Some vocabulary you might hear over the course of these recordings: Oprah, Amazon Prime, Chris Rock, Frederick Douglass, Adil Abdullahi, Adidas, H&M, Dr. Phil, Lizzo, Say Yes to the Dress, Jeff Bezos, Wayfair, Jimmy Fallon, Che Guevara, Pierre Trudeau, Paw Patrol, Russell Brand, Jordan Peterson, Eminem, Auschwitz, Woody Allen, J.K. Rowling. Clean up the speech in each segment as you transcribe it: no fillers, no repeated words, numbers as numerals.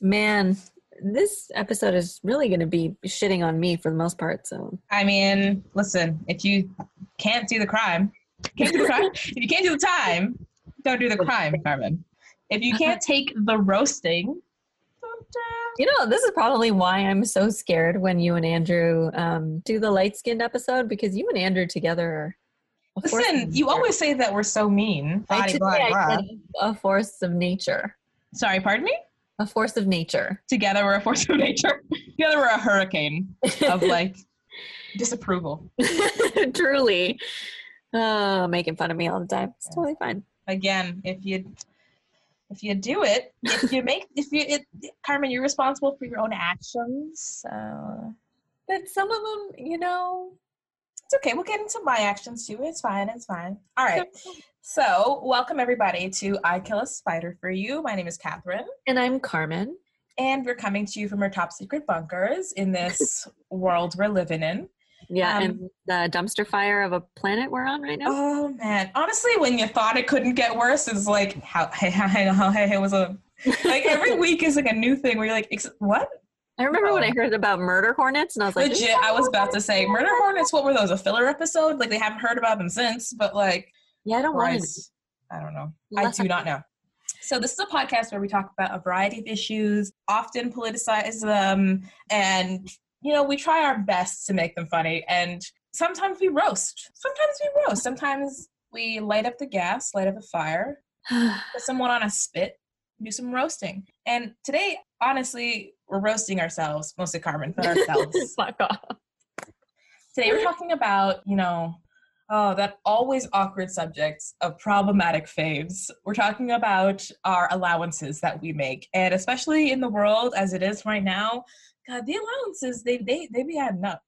Man, this episode is really going to be shitting on me for the most part. So I mean, listen, if you can't do the crime, if you can't do the time, don't do the crime, Carmen. If you can't take the roasting, don't do. You know, this is probably why I'm so scared when you and Andrew do the light-skinned episode, because you and Andrew together are... Listen, you always say that we're so mean. Body, blah, blah. A force of nature. Sorry, pardon me? A force of nature. Together we're a force of nature. Together we're a hurricane of, like, disapproval. Truly. Making fun of me all the time. It's totally fine. Again, if you do it, Carmen, you're responsible for your own actions. So. But some of them, you know... It's okay. We'll get into my actions too. It's fine. It's fine. All right. So welcome everybody to I Kill a Spider for You. My name is Catherine. And I'm Carmen. And we're coming to you from our top secret bunkers in this world we're living in. Yeah. And the dumpster fire of a planet we're on right now. Oh man. Honestly, when you thought it couldn't get worse, it's like, it was a, like every week is like a new thing where you're like, what? I remember when I heard about murder hornets, and I was like... Legit, I was about to say, murder hornets, what were those, a filler episode? Like, they haven't heard about them since, but like... Yeah, I don't want to... I don't know. I do not know. So this is a podcast where we talk about a variety of issues, often politicize them, and, you know, we try our best to make them funny, and sometimes we roast. Sometimes we light up the gas, light up a fire, put someone on a spit, do some roasting. And today, honestly... We're roasting ourselves, mostly Carmen, but ourselves. Fuck off. Today we're talking about, you know, that always awkward subject of problematic faves. We're talking about our allowances that we make. And especially in the world as it is right now, God, the allowances, they be adding up.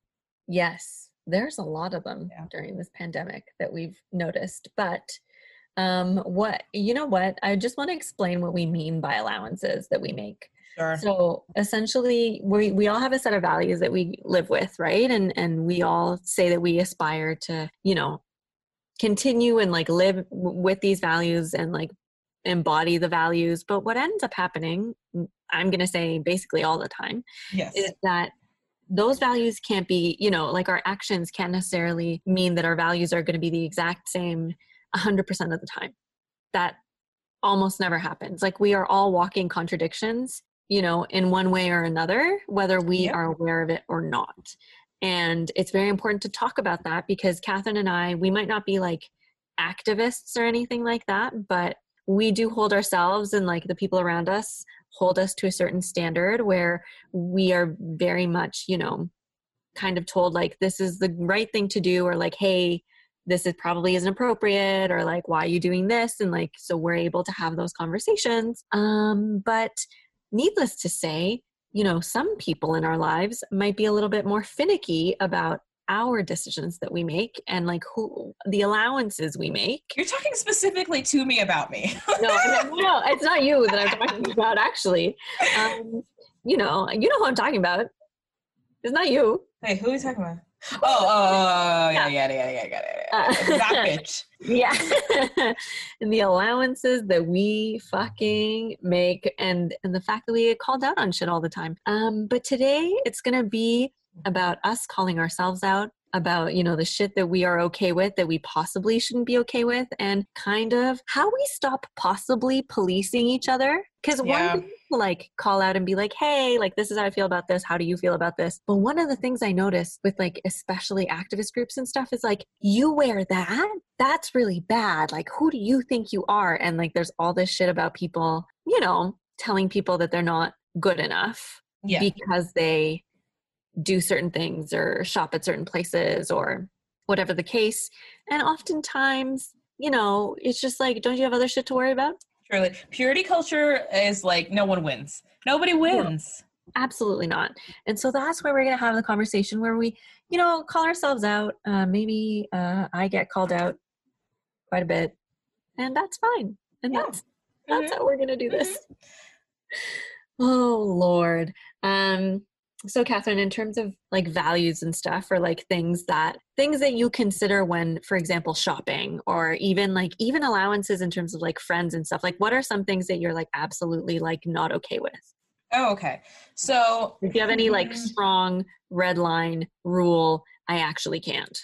Yes. There's a lot of them during this pandemic that we've noticed. But I just want to explain what we mean by allowances that we make. Sure. So essentially, we all have a set of values that we live with, right? And we all say that we aspire to, you know, continue and like live with these values and like embody the values. But what ends up happening, I'm going to say basically all the time, is that those values can't be, you know, like our actions can't necessarily mean that our values are going to be the exact same 100% of the time. That almost never happens. Like we are all walking contradictions, you know, in one way or another, whether we are aware of it or not. And it's very important to talk about that because Catherine and I, we might not be like activists or anything like that, but we do hold ourselves and like the people around us hold us to a certain standard where we are very much, you know, kind of told like, this is the right thing to do, or like, hey, this is probably isn't appropriate, or like, why are you doing this? And like, so we're able to have those conversations. But needless to say, you know, some people in our lives might be a little bit more finicky about our decisions that we make and like who the allowances we make. You're talking specifically to me about me. No, it's not you that I'm talking about actually. You know who I'm talking about. It's not you. Hey, who are you talking about? Yeah. That bitch. Yeah. And the allowances that we fucking make and the fact that we get called out on shit all the time. But today it's going to be about us calling ourselves out, about, you know, the shit that we are okay with that we possibly shouldn't be okay with, and kind of how we stop possibly policing each other. Because one thing to like call out and be like, hey, like this is how I feel about this. How do you feel about this? But one of the things I noticed with like especially activist groups and stuff is like, you wear that? That's really bad. Like, who do you think you are? And like there's all this shit about people, you know, telling people that they're not good enough because they do certain things or shop at certain places or whatever the case. And oftentimes, you know, it's just like, don't you have other shit to worry about? Truly. Purity culture is like, no one wins. Nobody wins. No, absolutely not. And so that's where we're going to have the conversation where we, you know, call ourselves out. Maybe I get called out quite a bit, and that's fine. And that's how we're going to do this. Oh Lord. So Catherine, in terms of like values and stuff, or like things that you consider when, for example, shopping, or even allowances in terms of like friends and stuff, like what are some things that you're like absolutely like not okay with? Oh, okay. So if you have any like strong red line rule, I actually can't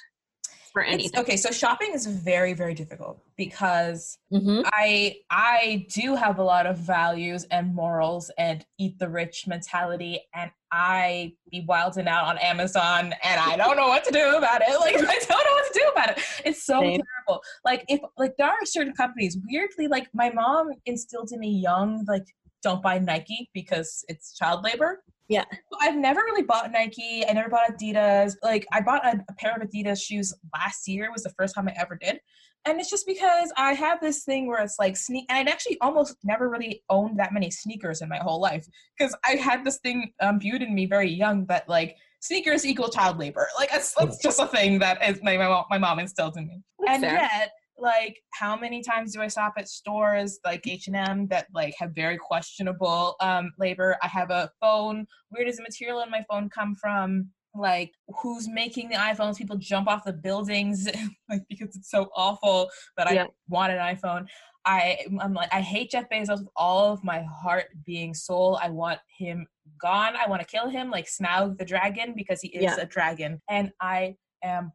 for anything. Okay. So shopping is very, very difficult because I do have a lot of values and morals and eat the rich mentality, and I be wilding out on Amazon and I don't know what to do about it. Like, I don't know what to do about it. It's so terrible. Like, if like there are certain companies, weirdly, like my mom instilled in me young, like, don't buy Nike because it's child labor. Yeah. I've never really bought Nike. I never bought Adidas. Like, I bought a pair of Adidas shoes last year. It was the first time I ever did. And it's just because I have this thing where it's like and I'd actually almost never really owned that many sneakers in my whole life because I had this thing imbued in me very young that like sneakers equal child labor. Like, that's just a thing that is, my mom instilled in me. That's fair. Yet, like, how many times do I stop at stores like H&M that like have very questionable labor? I have a phone. Where does the material in my phone come from? Like, who's making the iPhones? People jump off the buildings like because it's so awful, but I want an iPhone. I'm like, I hate Jeff Bezos with all of my heart, being soul. I want him gone. I want to kill him, like Smaug the dragon, because he is a dragon. And I am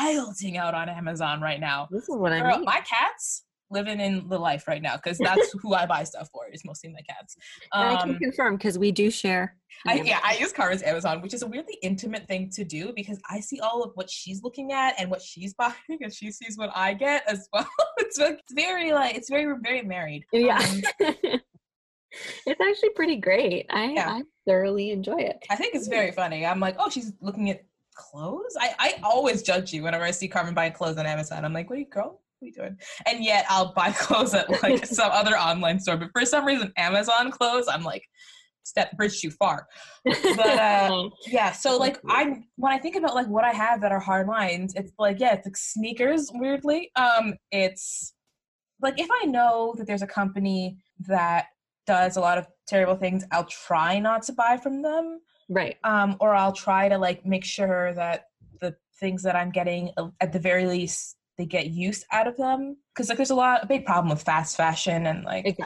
wilding out on Amazon right now. This is what I mean. My cat's living in the life right now because that's who I buy stuff for. It's mostly my cats. I can confirm because we do share. I use Kara's Amazon, which is a weirdly intimate thing to do because I see all of what she's looking at and what she's buying, and she sees what I get as well. It's very married. Yeah. It's actually pretty great. I thoroughly enjoy it. I think it's very funny. I'm like, oh, she's looking at clothes. I always judge you whenever I see Carmen buying clothes on Amazon. I'm like, what are you, girl? What are you doing? And yet I'll buy clothes at like some other online store, but for some reason Amazon clothes, I'm like, step bridge too far. But so like when I think about like what I have that are hard lines, it's like it's like sneakers, weirdly. It's like if I know that there's a company that does a lot of terrible things, I'll try not to buy from them. Right. Or I'll try to like make sure that the things that I'm getting, at the very least, they get use out of them. Because like there's a big problem with fast fashion and like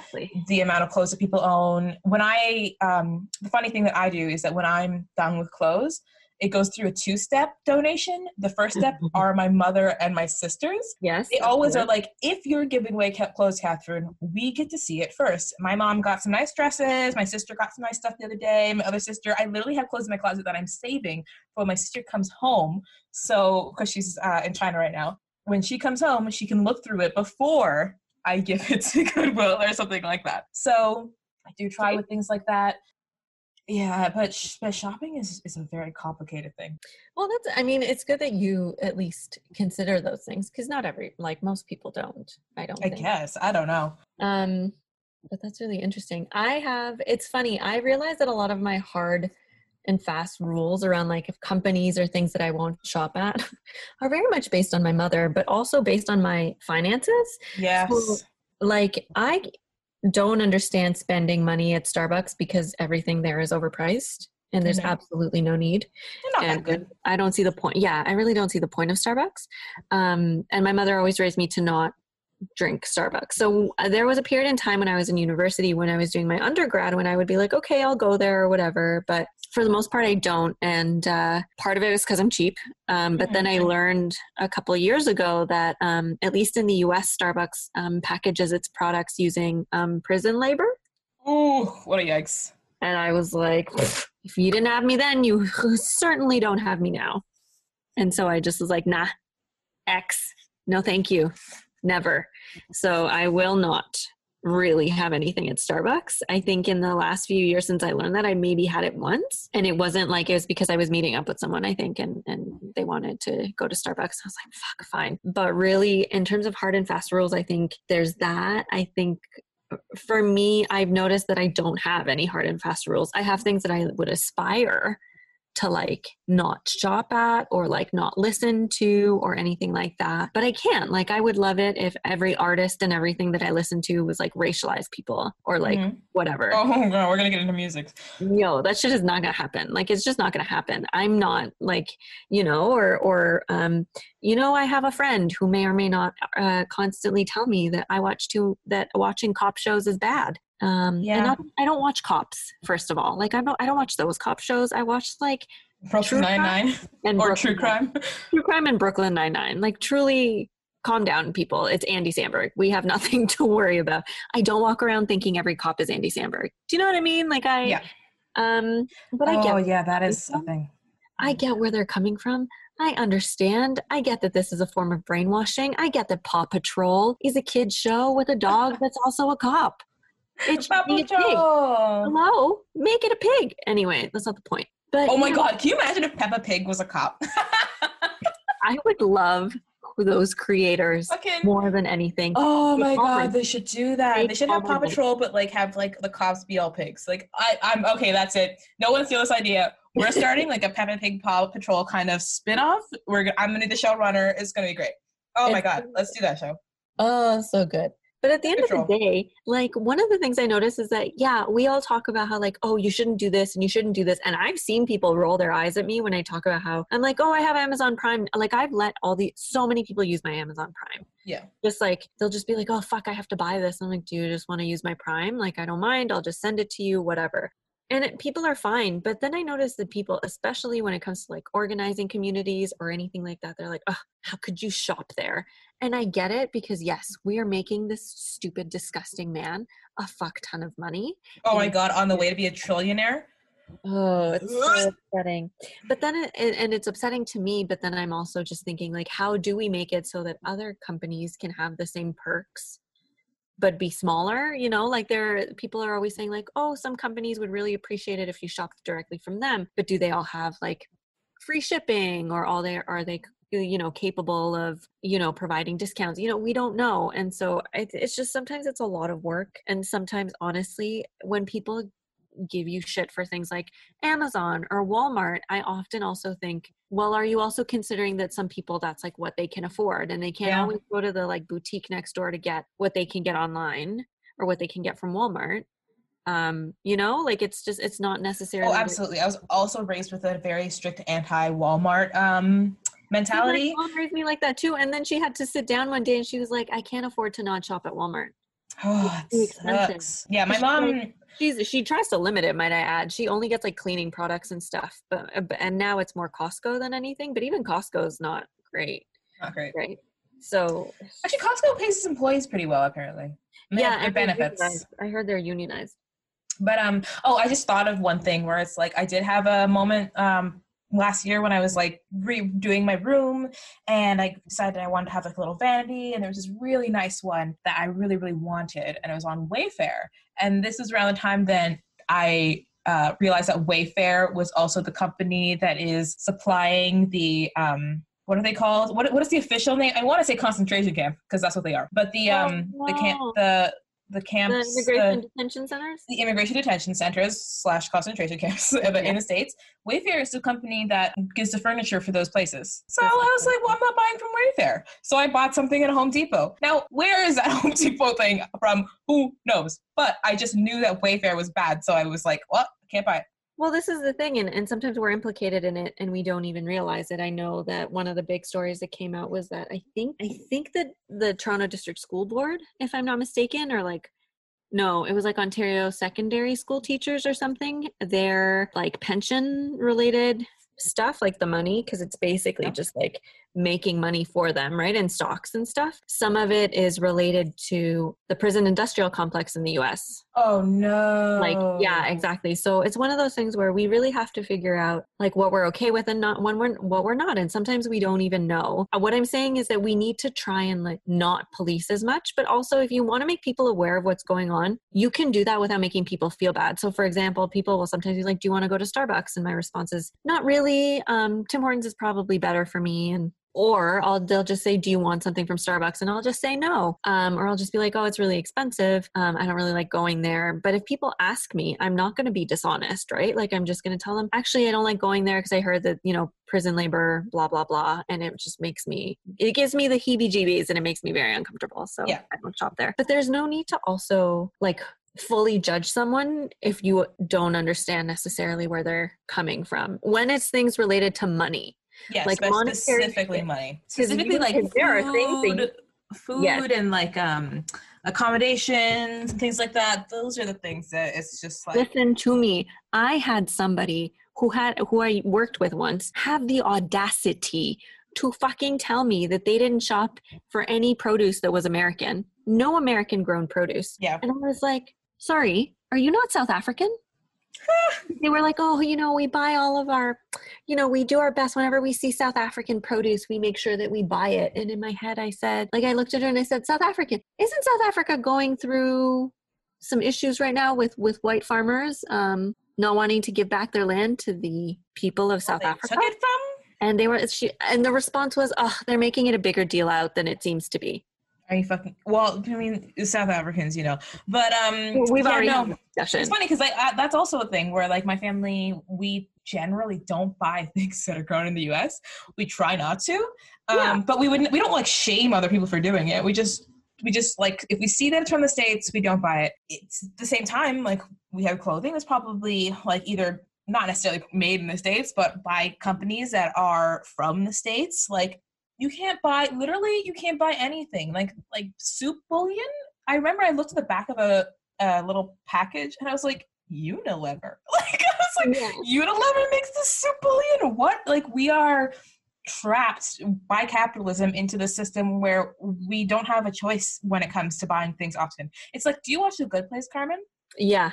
the amount of clothes that people own. When I, the funny thing that I do is that when I'm done with clothes, it goes through a two-step donation. The first step are my mother and my sisters. Yes. They always are like, if you're giving away clothes, Catherine, we get to see it first. My mom got some nice dresses. My sister got some nice stuff the other day. My other sister, I literally have clothes in my closet that I'm saving for when my sister comes home. So, because she's in China right now. When she comes home, she can look through it before I give it to Goodwill or something like that. So I do try with things like that. Yeah, but shopping is a very complicated thing. Well, it's good that you at least consider those things because not most people don't. I guess. I don't know. But that's really interesting. It's funny. I realize that a lot of my hard and fast rules around like if companies or things that I won't shop at are very much based on my mother, but also based on my finances. Yes. So, like I don't understand spending money at Starbucks because everything there is overpriced and there's absolutely no need. They're not that good. I don't see the point. Yeah, I really don't see the point of Starbucks. And my mother always raised me to not drink Starbucks. So there was a period in time when I was in university, when I was doing my undergrad, when I would be like, okay, I'll go there or whatever. But for the most part, I don't. And part of it was because I'm cheap. But then I learned a couple of years ago that at least in the US, Starbucks packages its products using prison labor. Ooh, what a yikes. And I was like, if you didn't have me then, you certainly don't have me now. And so I just was like, nah, X, no thank you. Never. So I will not really have anything at Starbucks. I think in the last few years since I learned that, I maybe had it once. And it wasn't like, it was because I was meeting up with someone, I think, and they wanted to go to Starbucks. I was like, fuck, fine. But really, in terms of hard and fast rules, I think there's that. I think for me, I've noticed that I don't have any hard and fast rules. I have things that I would aspire to like not shop at or like not listen to or anything like that. But I can't. Like I would love it if every artist and everything that I listened to was like racialized people or like whatever. Oh no, we're gonna get into music. No, that shit is not gonna happen. Like it's just not gonna happen. I'm not like, you know, or I have a friend who may or may not constantly tell me that watching cop shows is bad. And I don't watch cops, first of all. Like, I don't watch those cop shows. I watch, like, Brooklyn Nine-Nine and True Crime. True Crime and Brooklyn Nine-Nine. Like, truly, calm down, people. It's Andy Samberg. We have nothing to worry about. I don't walk around thinking every cop is Andy Samberg. Do you know what I mean? Like, but I get. Oh, yeah, that is something. I get where they're coming from. I understand. I get that this is a form of brainwashing. I get that Paw Patrol is a kid's show with a dog that's also a cop. It's Paw Patrol. Hello? Make it a pig. Anyway, that's not the point. But, oh my God. Can you imagine if Peppa Pig was a cop? I would love those creators more than anything. Oh my God, they should do that. They should have Paw Patrol, but like have like the cops be all pigs. Like I'm okay, that's it. No one steal this idea. We're starting like a Peppa Pig Paw Patrol kind of spinoff. I'm gonna be the showrunner. It's gonna be great. Oh my God, let's do that show. Oh, so good. But at the end of the day, like one of the things I notice is that, yeah, we all talk about how like, oh, you shouldn't do this and you shouldn't do this. And I've seen people roll their eyes at me when I talk about how I'm like, oh, I have Amazon Prime. Like I've let so many people use my Amazon Prime. Yeah. Just like, they'll just be like, oh, fuck, I have to buy this. And I'm like, do you just want to use my Prime? Like, I don't mind. I'll just send it to you, whatever. And people are fine. But then I notice that people, especially when it comes to like organizing communities or anything like that, they're like, oh, how could you shop there? And I get it because yes, we are making this stupid, disgusting man a fuck ton of money. Oh my God. On the way to be a trillionaire. Oh, it's so upsetting. But then it's upsetting to me, but then I'm also just thinking like, how do we make it so that other companies can have the same perks but be smaller, you know, like people are always saying like, oh, some companies would really appreciate it if you shopped directly from them, but do they all have like free shipping or are they, you know, capable of, you know, providing discounts, you know, we don't know. And so it's just, sometimes it's a lot of work. And sometimes honestly, when people give you shit for things like Amazon or Walmart, I often also think, well, are you also considering that some people that's like what they can afford and they can't always go to the like boutique next door to get what they can get online or what they can get from Walmart? You know, like it's just, it's not necessarily. Oh, absolutely. I was also raised with a very strict anti-Walmart, mentality. My mom raised me like that too. And then she had to sit down one day and she was like, I can't afford to not shop at Walmart. Oh, it sucks. Yeah, my mom. She tries to limit it, might I add. She only gets like cleaning products and stuff, and now it's more Costco than anything. But even Costco is not great. Not great, right? So actually, Costco pays its employees pretty well, apparently. And yeah, their benefits. I heard they're unionized. But I just thought of one thing where it's like I did have a moment last year when I was like redoing my room and I decided I wanted to have like a little vanity, and there was this really nice one that I really, really wanted, and it was on Wayfair. And this was around the time then I realized that Wayfair was also the company that is supplying the, what are they called? What is the official name? I want to say concentration camp because that's what they are. But the immigration detention centers / concentration camps in the States. Wayfair is the company that gives the furniture for those places. So I was like, well, I'm not buying from Wayfair. So I bought something at Home Depot. Now, where is that Home Depot thing from? Who knows? But I just knew that Wayfair was bad. So I was like, well, I can't buy it. Well, this is the thing, and sometimes we're implicated in it and we don't even realize it. I know that one of the big stories that came out was that I think that the Toronto District School Board, if I'm not mistaken, or like, no, it was like Ontario secondary school teachers or something, their like pension related stuff, like the money, because it's basically just like making money for them, right? And stocks and stuff. Some of it is related to the prison industrial complex in the US. Oh no. Like, yeah, exactly. So it's one of those things where we really have to figure out like what we're okay with and not what we're not. And sometimes we don't even know. What I'm saying is that we need to try and like not police as much, but also if you want to make people aware of what's going on, you can do that without making people feel bad. So for example, people will sometimes be like, do you want to go to Starbucks? And my response is not really. Tim Hortons is probably better for me. And or they'll just say, do you want something from Starbucks? And I'll just say no. Or I'll just be like, oh, it's really expensive. I don't really like going there. But if people ask me, I'm not going to be dishonest, right? Like I'm just going to tell them, actually, I don't like going there because I heard that, you know, prison labor, blah, blah, blah. And it just gives me the heebie-jeebies and it makes me very uncomfortable. So I don't shop there. But there's no need to also like fully judge someone if you don't understand necessarily where they're coming from. When it's things related to money. Yes, like specifically money. Specifically like food and like accommodations and things like that. Those are the things that it's just like. Listen to me. I had somebody who I worked with once have the audacity to fucking tell me that they didn't shop for any produce that was American. No American grown produce. Yeah. And I was like, sorry, are you not South African? They were like, oh, you know, we buy all of our, you know, we do our best whenever we see South African produce, we make sure that we buy it. And in my head, I said, like, I looked at her and I said, South African, isn't South Africa going through some issues right now with white farmers not wanting to give back their land to the people of South Africa? Took it from? And they were, and the response was, oh, they're making it a bigger deal out than it seems to be. Are you fucking, well, I mean, South Africans, you know, but, we've already had a discussion. It's funny because that's also a thing where like my family, we generally don't buy things that are grown in the U.S. We try not to, but we don't like shame other people for doing it. We just like, if we see that it's from the States, we don't buy it. It's at the same time, like we have clothing that's probably like either not necessarily made in the States, but by companies that are from the States. Like you can't buy anything like soup bouillon. I remember I looked at the back of a little package and I was like, Unilever. Like I was like, Unilever makes the soup bouillon? What? Like we are trapped by capitalism into the system where we don't have a choice when it comes to buying things often. It's like, do you watch The Good Place, Carmen? Yeah.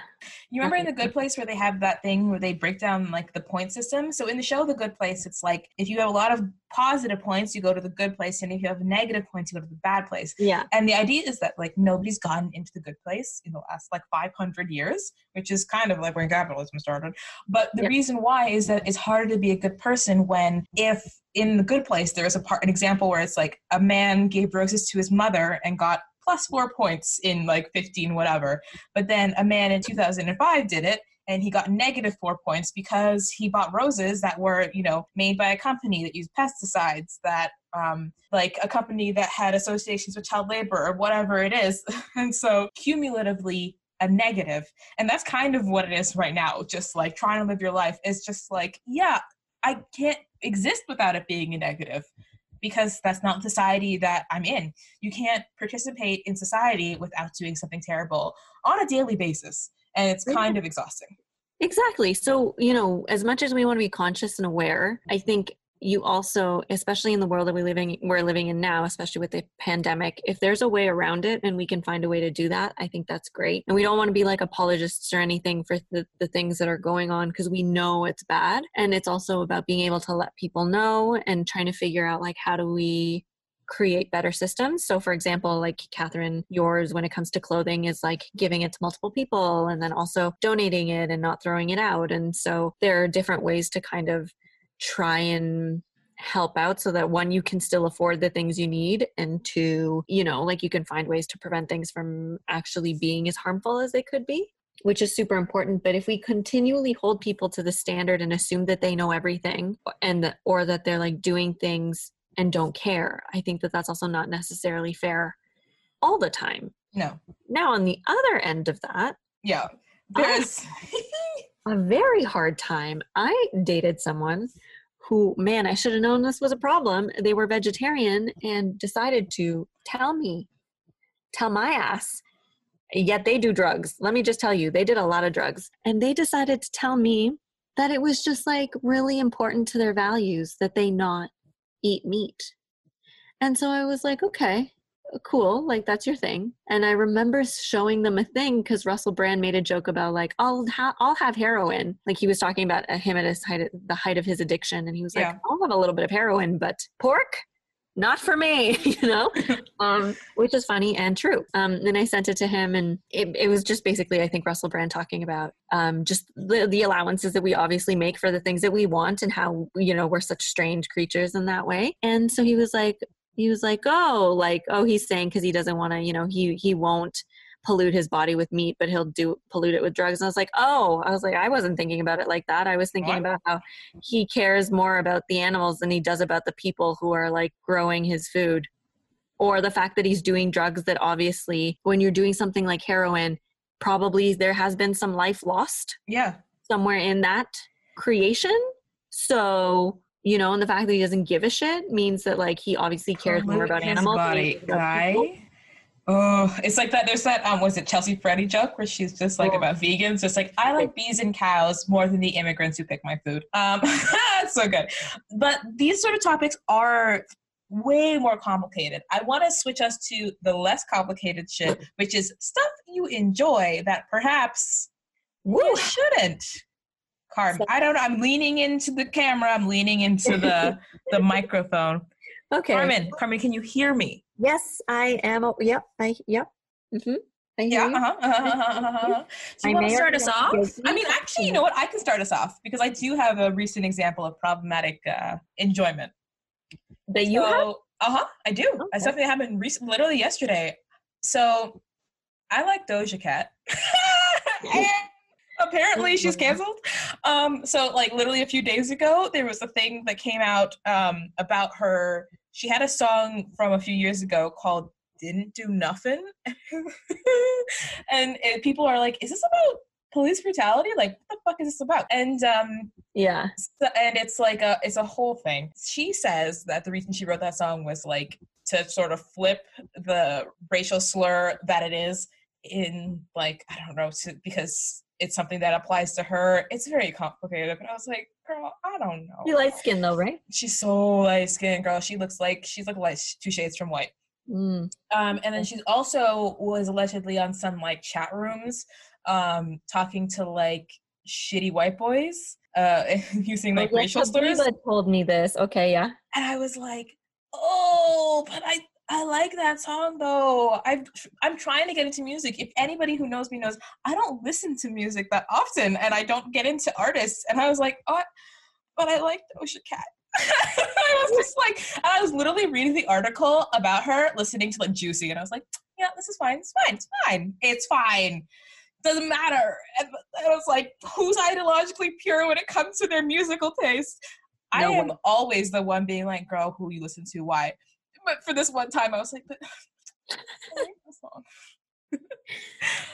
You remember in The Good Place where they have that thing where they break down like the point system? So in the show The Good Place, it's like if you have a lot of positive points, you go to the good place, and if you have negative points, you go to the bad place. Yeah. And the idea is that like nobody's gotten into the good place in the last like 500 years, which is kind of like when capitalism started. But the reason why is that it's harder to be a good person when if in The Good Place there is an example where it's like a man gave roses to his mother and got plus 4 points in like 15 whatever, but then a man in 2005 did it and he got negative 4 points because he bought roses that were, you know, made by a company that used pesticides, that like a company that had associations with child labor or whatever it is. And so cumulatively a negative. And that's kind of what it is right now. Just like trying to live your life is just like, yeah, I can't exist without it being a negative, because that's not the society that I'm in. You can't participate in society without doing something terrible on a daily basis. And it's kind of exhausting. Exactly. So, you know, as much as we want to be conscious and aware, I think you also, especially in the world that we're living in now, especially with the pandemic, if there's a way around it and we can find a way to do that, I think that's great. And we don't want to be like apologists or anything for the things that are going on, because we know it's bad. And it's also about being able to let people know and trying to figure out like, how do we create better systems? So for example, like Catherine, yours when it comes to clothing is like giving it to multiple people and then also donating it and not throwing it out. And so there are different ways to kind of try and help out so that one, you can still afford the things you need, and two, you know, like you can find ways to prevent things from actually being as harmful as they could be, which is super important. But if we continually hold people to the standard and assume that they know everything or that they're like doing things and don't care, I think that that's also not necessarily fair all the time. No. Now on the other end of that. Yeah. There's... a very hard time. I dated someone who, man, I should have known this was a problem. They were vegetarian and decided to tell my ass, yet they do drugs. Let me just tell you, they did a lot of drugs. And they decided to tell me that it was just like really important to their values that they not eat meat. And so I was like, okay, cool, like that's your thing. And I remember showing them a thing because Russell Brand made a joke about like, I'll have heroin. Like he was talking about him at his height, the height of his addiction, and he was like, I'll have a little bit of heroin, but pork, not for me, you know, which is funny and true. Then I sent it to him, and it was just basically, I think, Russell Brand talking about just the allowances that we obviously make for the things that we want and how, you know, we're such strange creatures in that way. And so he was like, oh, he's saying, because he doesn't want to, you know, he won't pollute his body with meat, but he'll pollute it with drugs. And I was like, I wasn't thinking about it like that. I was thinking about how he cares more about the animals than he does about the people who are like growing his food, or the fact that he's doing drugs that obviously when you're doing something like heroin, probably there has been some life lost somewhere in that creation. So... you know, and the fact that he doesn't give a shit means that, like, he obviously cares more about animals. Body, guy. Oh, it's like that. There's that, was it Chelsea Freddie joke where she's just like about vegans? Just like, I like bees and cows more than the immigrants who pick my food. So good. But these sort of topics are way more complicated. I want to switch us to the less complicated shit, which is stuff you enjoy that perhaps you shouldn't. Carmen, I don't know. I'm leaning into the camera. I'm leaning into the microphone. Okay. Carmen, can you hear me? Yes, I am. Yep. Mm-hmm. Do you want to start us off? I mean, actually, you know what? I can start us off because I do have a recent example of problematic enjoyment. That you have? I do. Okay. It's something that happened literally yesterday. So I like Doja Cat. And apparently she's canceled. So like literally a few days ago, there was a thing that came out about her. She had a song from a few years ago called Didn't Do Nothing. and people are like, is this about police brutality? Like, what the fuck is this about? And and it's like it's a whole thing. She says that the reason she wrote that song was like to sort of flip the racial slur that it is in, like, I don't know, because it's something that applies to her. It's very complicated, but I was like, girl, I don't know. You're light skinned though, right? She's so light skinned, girl. She looks like two shades from white. Mm. And then she also was allegedly on some like chat rooms, talking to like shitty white boys, using like racial slurs. Told me this. Okay, yeah. And I was like, oh, but I like that song though. I'm trying to get into music. If anybody who knows me knows, I don't listen to music that often, and I don't get into artists. And I was like, oh, but I like Doja Cat. I was just like, and I was literally reading the article about her listening to like Juicy, and I was like, yeah, this is fine. It's fine. Doesn't matter. And I was like, who's ideologically pure when it comes to their musical taste? I am always the one being like, girl, who you listen to, why? But for this one time, I was like, but I like this song.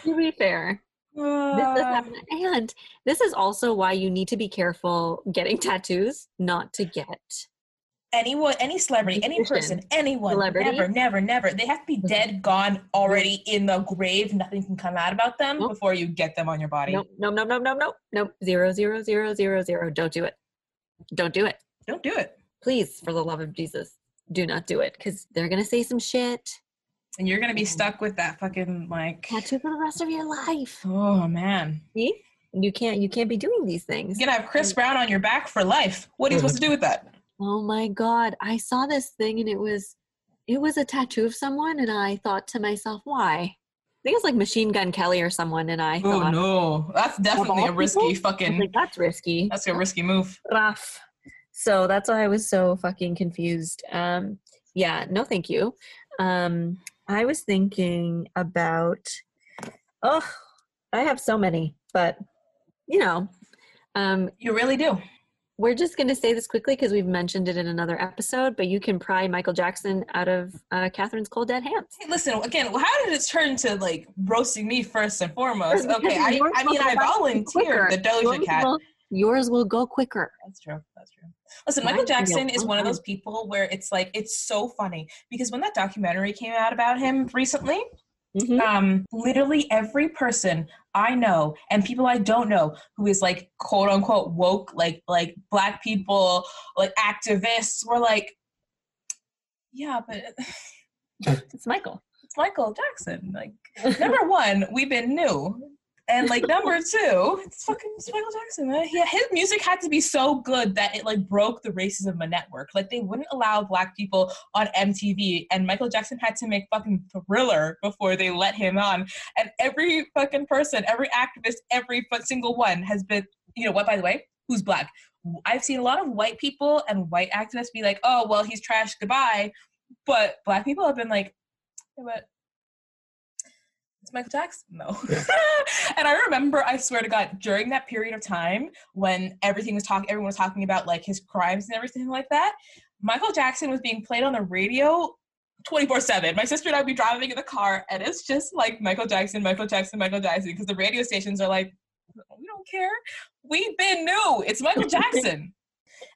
To be fair, this happened. And this is also why you need to be careful getting tattoos, not to get anyone, any celebrity, any person, anyone, celebrity. never. They have to be dead, gone, already in the grave. Nothing can come out about them before you get them on your body. Nope. 0, 0, 0, 0, 0. Don't do it. Don't do it. Please, for the love of Jesus. Do not do it, because they're going to say some shit. And you're going to be stuck with that fucking, like... tattoo for the rest of your life. Oh, man. See? You can't be doing these things. You're going to have Chris Brown on your back for life. What are you supposed to do with that? Oh, my God. I saw this thing, and it was a tattoo of someone, and I thought to myself, why? I think it was like Machine Gun Kelly or someone, and I thought... Oh, no. That's definitely a risky fucking... Like, that's risky. That's a risky move. Rough. So that's why I was so fucking confused. No, thank you. I was thinking about, I have so many, but you know. You really do. We're just going to say this quickly because we've mentioned it in another episode, but you can pry Michael Jackson out of Catherine's cold dead hands. Hey, listen, again, how did it turn to like roasting me first and foremost? Okay, I volunteered the Doja Cat. Yours will go quicker. That's true. Listen, Michael Jackson is one of those people where it's like, it's so funny because when that documentary came out about him recently, literally every person I know and people I don't know who is like quote unquote woke, like black people, like activists were like, yeah, but it's Michael Jackson. Like, number one, we've been new. And like number two, it's Michael Jackson, man. His music had to be so good that it like broke the racism network. Like they wouldn't allow black people on MTV, and Michael Jackson had to make fucking Thriller before they let him on. And every fucking person, every activist, every single one has been, you know what, by the way, who's black. I've seen a lot of white people and white activists be like, oh, well, he's trash, goodbye. But black people have been like, yeah, but it's Michael Jackson, no. And I remember, I swear to God, during that period of time when everyone was talking about like his crimes and everything like that, Michael Jackson was being played on the radio 24/7. My sister and I would be driving in the car, and it's just like Michael Jackson, because the radio stations are like, we don't care. We've been new. It's Michael Jackson.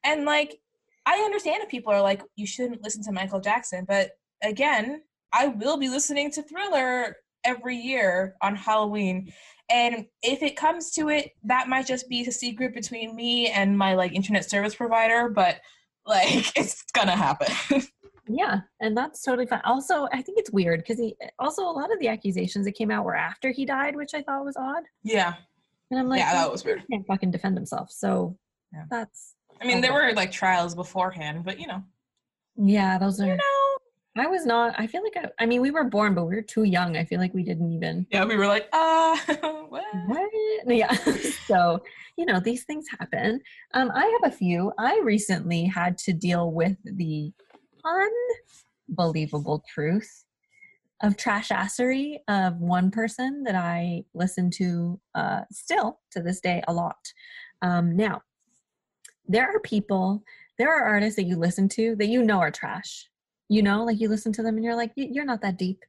And like, I understand if people are like, you shouldn't listen to Michael Jackson, but again, I will be listening to Thriller every year on Halloween. And if it comes to it, that might just be a secret between me and my like internet service provider, but like it's gonna happen. Yeah, and that's totally fine. Also, I think it's weird because a lot of the accusations that came out were after he died, which I thought was odd. Yeah. And I'm like, yeah, that was weird. He can't fucking defend himself. So yeah. There were like trials beforehand, but you know. Yeah, those are. You know, we were born, but we were too young. I feel like we didn't even. Yeah, we were like, what? Yeah. So, you know, these things happen. I have a few. I recently had to deal with the unbelievable truth of trashassery of one person that I listen to still to this day a lot. Now, there are artists that you listen to that you know are trash. You know, like you listen to them and you're like, you're not that deep.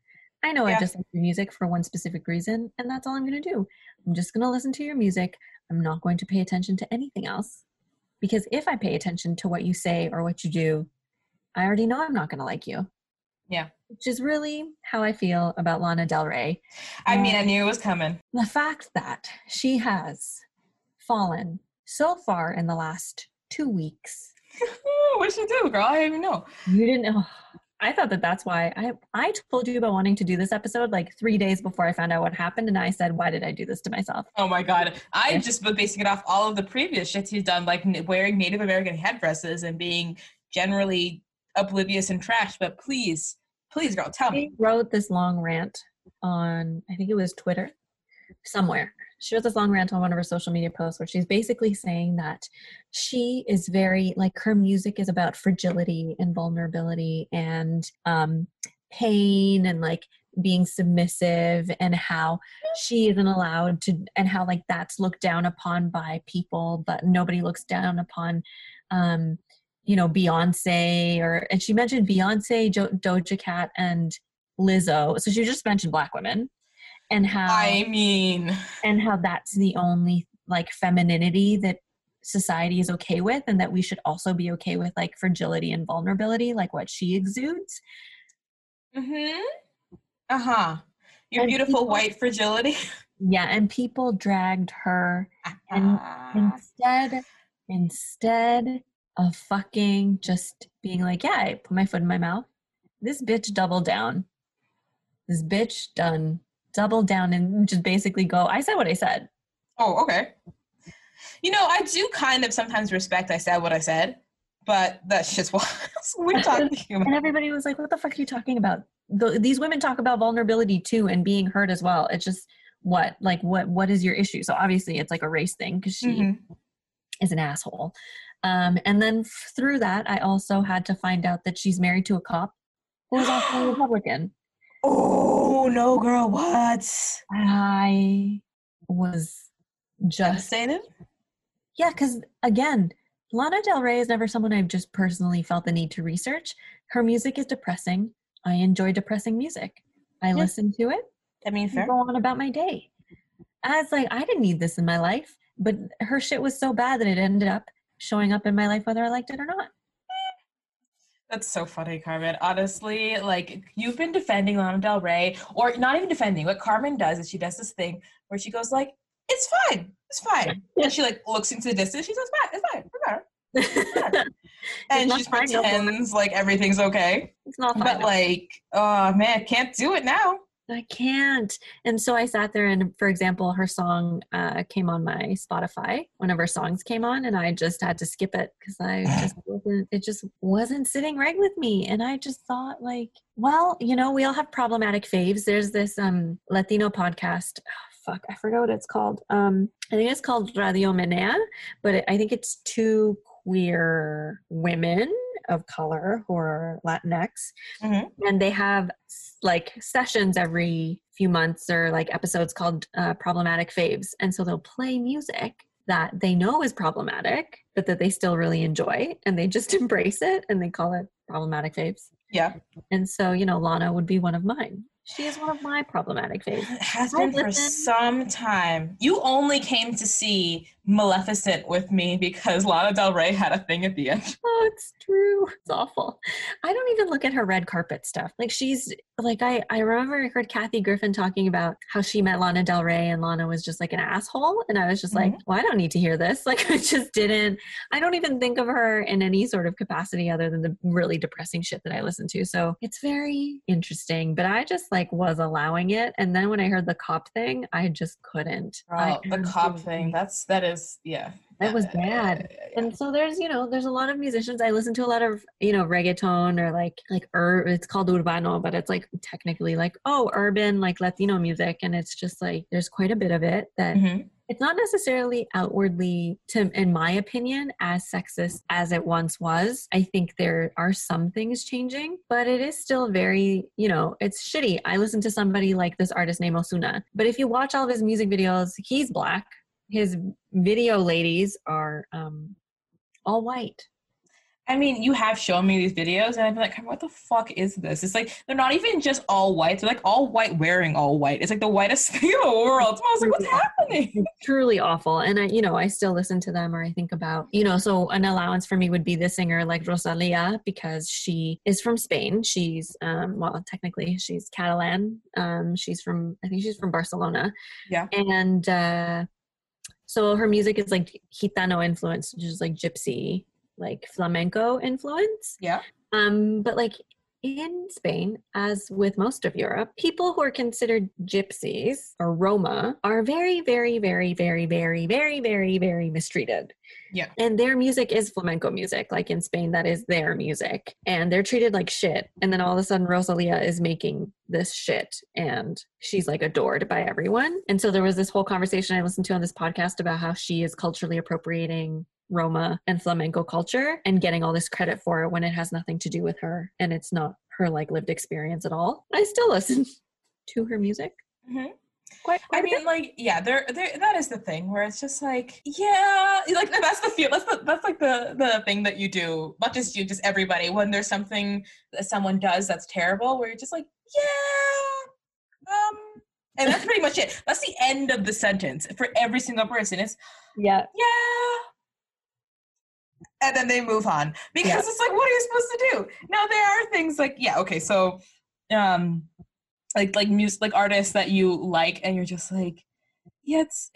I know. Yeah. I just like your music for one specific reason, and that's all I'm going to do. I'm just going to listen to your music. I'm not going to pay attention to anything else, because if I pay attention to what you say or what you do, I already know I'm not going to like you. Yeah. Which is really how I feel about Lana Del Rey. I knew it was coming. The fact that she has fallen so far in the last 2 weeks. What'd she do, girl? I didn't even know. You didn't know. I thought that's why I told you about wanting to do this episode like 3 days before I found out what happened. And I said, why did I do this to myself? Oh my God. I just was basing it off all of the previous shit he's done, like wearing Native American headdresses and being generally oblivious and trash, but please girl, tell me. She wrote this long rant on, I think it was Twitter, somewhere. She wrote this long rant on one of her social media posts where she's basically saying that she is very, like, her music is about fragility and vulnerability and pain and like being submissive, and how she isn't allowed to, and how like that's looked down upon by people, but nobody looks down upon Beyonce, and she mentioned Beyonce, Doja Cat, and Lizzo. So she just mentioned Black women, and how that's the only like femininity that society is okay with, and that we should also be okay with like fragility and vulnerability, like what she exudes. Mm-hmm. Uh-huh. Your beautiful white fragility. Yeah, and people dragged her, and instead of fucking just being like, yeah, I put my foot in my mouth. This bitch doubled down. This bitch doubled down and just basically go, I said what I said. Oh, okay. You know, I do kind of sometimes respect I said what I said, but that's just what we're talking about. And everybody was like, what the fuck are you talking about? These women talk about vulnerability too and being hurt as well. It's just what is your issue? So obviously it's like a race thing because she is an asshole. And then through that, I also had to find out that she's married to a cop who is also a Republican. Oh, no, girl, what? I was just... Devastated? Yeah, because, again, Lana Del Rey is never someone I've just personally felt the need to research. Her music is depressing. I enjoy depressing music. I listen to it. I mean, fair. I go on about my day. I was like, I didn't need this in my life, but her shit was so bad that it ended up showing up in my life whether I liked it or not. That's so funny, Carmen. Honestly, like, you've been defending Lana Del Rey, or not even defending. What Carmen does is she does this thing where she goes like, it's fine, it's fine. And she like looks into the distance, she says, it's fine. And she pretends like everything's okay. It's not fine. But like, oh man, can't do it now. I can't. And so I sat there and, for example, her song came on my Spotify. One of her songs came on and I just had to skip it because it just wasn't sitting right with me. And I just thought like, well, you know, we all have problematic faves. There's this Latino podcast. Oh, fuck, I forgot what it's called. I think it's called Radio Menea, but I think it's two queer women of color who are Latinx, and they have like sessions every few months or like episodes called Problematic Faves. And so they'll play music that they know is problematic, but that they still really enjoy, and they just embrace it and they call it Problematic Faves. Yeah. And so, you know, Lana would be one of mine. She is one of my problematic faves. Has been for some time. You only came to see Maleficent with me because Lana Del Rey had a thing at the end. Oh, it's true. It's awful. I don't even look at her red carpet stuff. Like, she's, like, I remember I heard Kathy Griffin talking about how she met Lana Del Rey and Lana was just like an asshole. And I was just like, well, I don't need to hear this. Like, I just didn't. I don't even think of her in any sort of capacity other than the really depressing shit that I listen to. So it's very interesting. But I just, like, was allowing it, and then when I heard the cop thing, I just couldn't. Oh, the cop thing, that is yeah, that was bad. Yeah. And so there's a lot of musicians. I listen to a lot of, reggaeton or like it's called urbano, but it's like technically urban, like Latino music. And it's just like, there's quite a bit of it that it's not necessarily outwardly, in my opinion, as sexist as it once was. I think there are some things changing, but it is still very, it's shitty. I listen to somebody like this artist named Ozuna, but if you watch all of his music videos, he's black. His video ladies are all white. I mean, you have shown me these videos, and I've been like, what the fuck is this? It's like, they're not even just all white. They're like all white wearing all white. It's like the whitest thing in the world. So I was like, what's happening? It's truly awful. And I still listen to them, or I think about, so an allowance for me would be this singer like Rosalía, because she is from Spain. She's, technically she's Catalan. I think she's from Barcelona. Yeah. And so her music is like Gitano influence, which is like gypsy, like flamenco influence. Yeah. But like in Spain, as with most of Europe, people who are considered gypsies or Roma are very, very, very, very, very, very, very, very mistreated. Yeah. And their music is flamenco music. Like in Spain, that is their music. And they're treated like shit. And then all of a sudden, Rosalía is making this shit. And she's like adored by everyone. And so there was this whole conversation I listened to on this podcast about how she is culturally appropriating Roma and flamenco culture and getting all this credit for it when it has nothing to do with her and it's not her like lived experience at all. I still listen to her music. Mm-hmm. Quite I mean, like, yeah, there that is the thing where it's just like, yeah, like that's the feel. That's like the thing that you do, not just you, just everybody, when there's something that someone does that's terrible, where you're just like, yeah, and that's pretty much it. That's the end of the sentence for every single person. It's yeah. And then they move on because it's like, what are you supposed to do? Now there are things like, so like music, like artists that you like, and you're just like, it's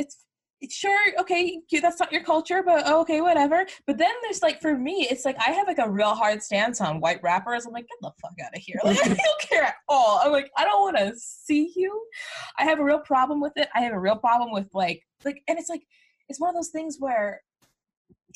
sure, okay, that's not your culture, but okay, whatever. But then there's like, for me, it's like I have like a real hard stance on white rappers. I'm like, get the fuck out of here. Like, I don't care at all. I'm like, I don't want to see you. I have a real problem with it. I have a real problem with like, and it's like, it's one of those things where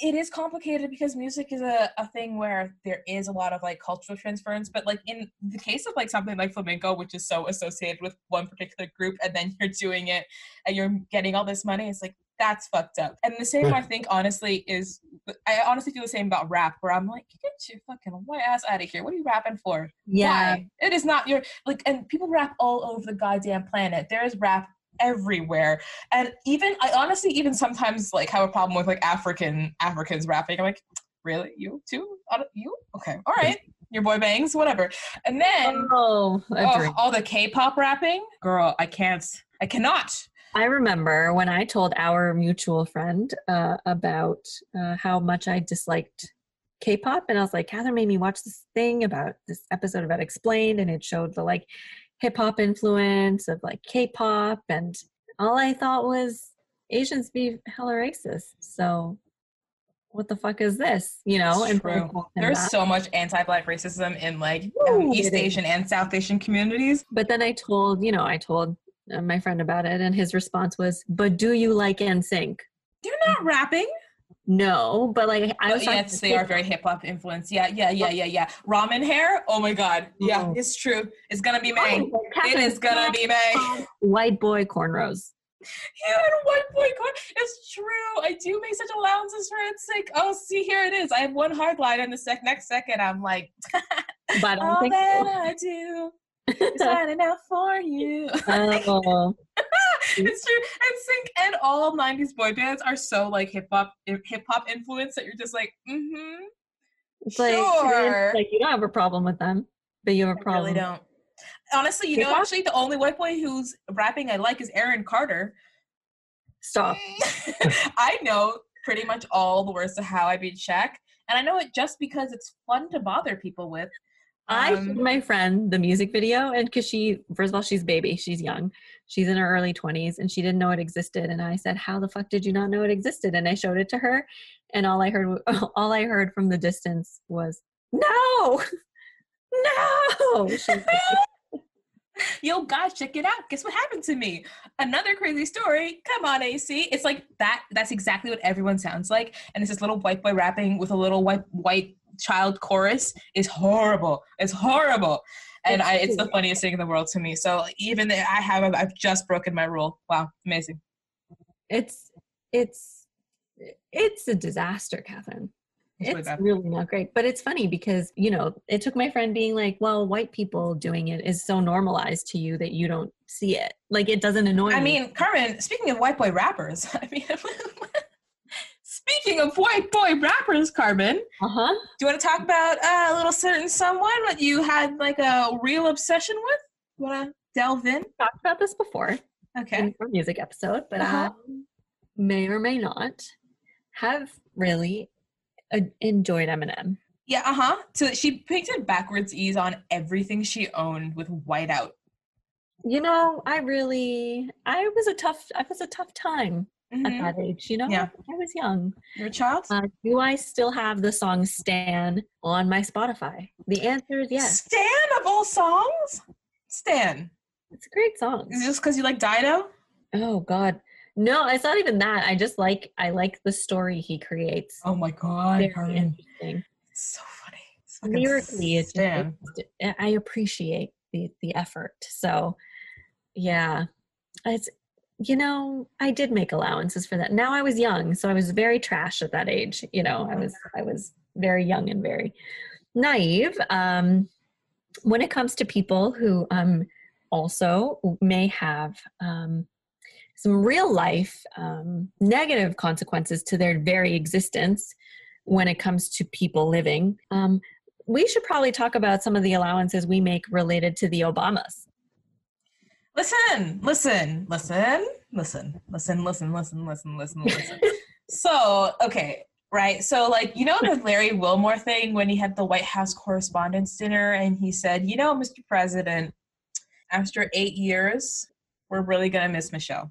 it is complicated because music is a thing where there is a lot of like cultural transference, but like in the case of like something like flamenco, which is so associated with one particular group, and then you're doing it and you're getting all this money, it's like, that's fucked up. And the same, I think, honestly, is, I honestly feel the same about rap, where I'm like, get your fucking white ass out of here. What are you rapping for? Yeah. Why? It is not your, like, and people rap all over the goddamn planet. There is rap everywhere. And even I honestly even sometimes like have a problem with like Africans rapping. I'm like, really? You too? You? Okay. All right. Your boy bangs, whatever. And then all the K-pop rapping. Girl, I cannot. I remember when I told our mutual friend about how much I disliked K-pop, and I was like, Catherine made me watch this thing about this episode about Explained, and it showed the like hip-hop influence of like K-pop, and all I thought was, Asians be hella racist, so what the fuck is this, It's true. There's so much anti-Black racism in like East Asian and South Asian communities. But then I told my friend about it, and his response was, but do you like NSYNC? They're not rapping. No, but like I was yes, they are very hip-hop influenced. Yeah. Ramen hair, oh my god. Yeah, it's true. It's gonna be May. It is gonna be May. White boy cornrows. Yeah, white boy cornrows. It's true. I do make such allowances for it's like, oh, see, here it is. I have one hard line, and the next second I'm like, but I don't all think that so. I do is signing out for you. Oh. It's true. NSYNC and all 90s boy bands are so like hip-hop influence that you're just like, mm-hmm, it's sure. Like you don't have a problem with them, but you have a problem. I really don't. Honestly, you know, actually, the only white boy who's rapping I like is Aaron Carter. Stop. I know pretty much all the words of How I Beat Shaq, and I know it just because it's fun to bother people with. I showed my friend the music video, and because she, first of all, she's baby, she's young, she's in her early 20s, and she didn't know it existed. And I said, "How the fuck did you not know it existed?" And I showed it to her, and all I heard from the distance was, "No, no." Yo, guys, check it out. Guess what happened to me? Another crazy story. Come on, AC. It's like that. That's exactly what everyone sounds like. And it's this little white boy rapping with a little white child chorus. Is horrible. It's horrible. And it's the funniest thing in the world to me. So even though I've just broken my rule. Wow. Amazing. It's a disaster, Catherine. It's really not great, but it's funny because, you know, it took my friend being like, well, white people doing it is so normalized to you that you don't see it. Like, it doesn't annoy me. I mean, Carmen, speaking of white boy rappers, Carmen, do you want to talk about a little certain someone that you had like a real obsession with? You want to delve in? We've talked about this before. Okay. In our music episode, but I may or may not have really enjoyed Eminem. Yeah, So she painted backwards ease on everything she owned with whiteout. You know, I was a tough time at that age, you know? Yeah. I was young. You're a child? Do I still have the song Stan on my Spotify? The answer is yes. Stan of all songs? Stan. It's a great song. Is it just because you like Dido? Oh, God. No, it's not even that. I like the story he creates. Oh my God. Very interesting. It's so funny. It's lyrically, I appreciate the effort. So yeah, it's, you know, I did make allowances for that. Now I was young, so I was very trash at that age. You know, I was very young and very naive. When it comes to people who also may have some real life negative consequences to their very existence when it comes to people living. We should probably talk about some of the allowances we make related to the Obamas. Listen. So, okay, right. So, like, you know the Larry Wilmore thing when he had the White House Correspondents' Dinner and he said, you know, Mr. President, after 8 years, we're really going to miss Michelle.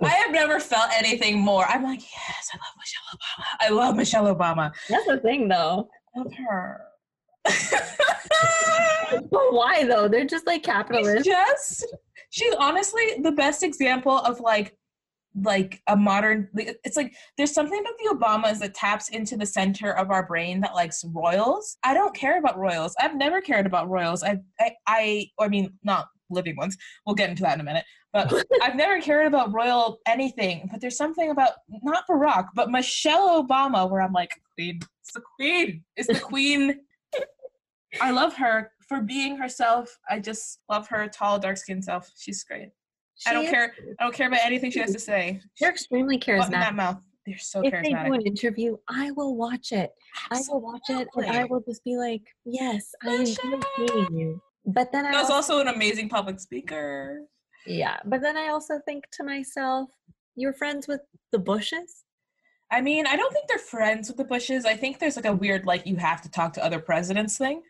I have never felt anything more. I'm like, yes, I love Michelle Obama. That's the thing, though. I love her. But why, though? They're just, like, capitalists. She's honestly the best example of, like a modern, it's like, there's something about the Obamas that taps into the center of our brain that likes royals. I don't care about royals. I've never cared about royals. I mean, not living ones. We'll get into that in a minute. But I've never cared about royal anything, but there's something about, not Barack, but Michelle Obama, where I'm like, queen. It's the queen. It's the queen. I love her for being herself. I just love her tall, dark-skinned self. She's great. I don't care about anything she has to say. They're extremely charismatic. That mouth. They're so charismatic. If they do an interview, I will watch it. Absolutely. I will watch it, and I will just be like, yes, Michelle. I enjoy seeing you. But then I was also an amazing public speaker. Yeah. But then I also think to myself, you're friends with the Bushes? I mean, I don't think they're friends with the Bushes. I think there's like a weird, like, you have to talk to other presidents thing.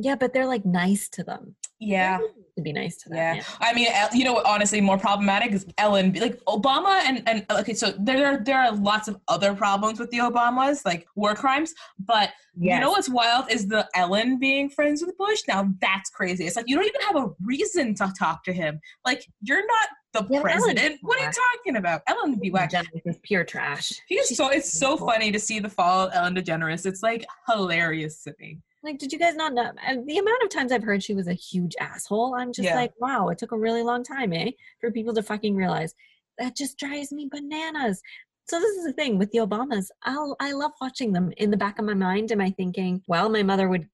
Yeah, but they're like nice to them. Yeah. To be nice to them. Yeah. I mean, you know what, honestly, more problematic is Ellen. Like, Obama and okay, so there are lots of other problems with the Obamas, like war crimes. But You know what's wild is the Ellen being friends with Bush. Now, that's crazy. It's like, you don't even have a reason to talk to him. Like, you're not the president. Ellen, what are you talking about? Ellen would be whack. Is pure trash. It's so funny to see the fall of Ellen DeGeneres. It's like hilarious to me. Like, did you guys not know? The amount of times I've heard she was a huge asshole, I'm just like, wow, it took a really long time, for people to fucking realize. That just drives me bananas. So this is the thing with the Obamas. I love watching them. In the back of my mind, am I thinking, well, my mother would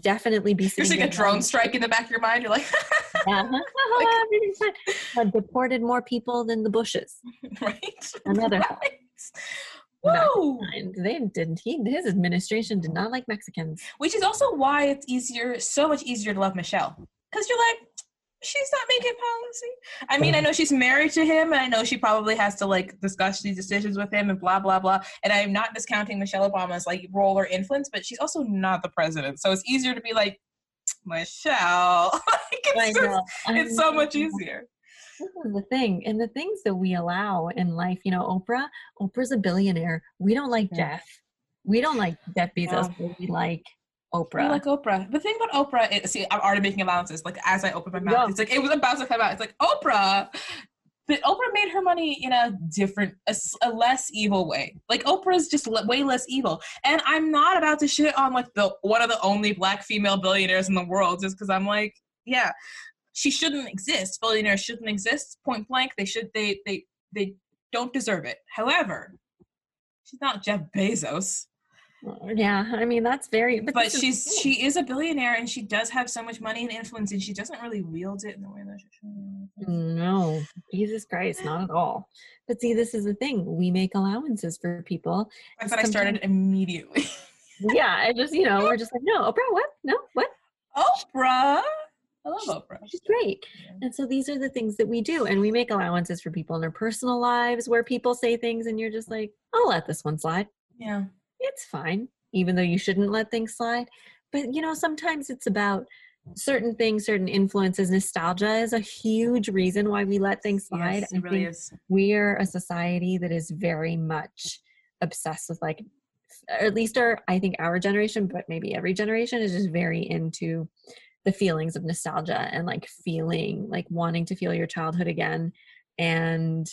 definitely be seeing a drone strike in the back of your mind. You're like, deported more people than the Bushes. Right. Another. Right. Whoa. His administration did not like Mexicans. Which is also why it's so much easier to love Michelle. because you're like, she's not making policy. I mean, I know she's married to him, and I know she probably has to like discuss these decisions with him and blah, blah, blah. And I'm not discounting Michelle Obama's like role or influence, but she's also not the president. So it's easier to be like, Michelle. It's so much easier. This is the thing, and the things that we allow in life, you know, Oprah's a billionaire. We don't like Jeff. We don't like Jeff Bezos, but we like Oprah. The thing about Oprah is, see, I'm already making allowances. Like, as I open my mouth, it's like, it was about to come out. It's like, Oprah. But Oprah made her money in a different, a less evil way. Like, Oprah's just way less evil. And I'm not about to shit on, like, one of the only black female billionaires in the world, just because I'm like, yeah, she shouldn't exist. Billionaires shouldn't exist. Point blank, they don't deserve it. However, she's not Jeff Bezos. Yeah, I mean, that's very... But she is a billionaire, and she does have so much money and influence, and she doesn't really wield it in the way that she should. No, Jesus Christ, not at all. But see, this is the thing. We make allowances for people. I thought I started immediately. Yeah, I just, you know, we're just like, no, Oprah, what? No, what? Oprah! I love Oprah. She's great. And so these are the things that we do, and we make allowances for people in their personal lives where people say things, and you're just like, I'll let this one slide. Yeah. It's fine, even though you shouldn't let things slide. But, you know, sometimes it's about certain things, certain influences. Nostalgia is a huge reason why we let things slide. Yes, it really is. We're a society that is very much obsessed with, like, or at least I think our generation, but maybe every generation, is just very into the feelings of nostalgia and, like, feeling, like, wanting to feel your childhood again. And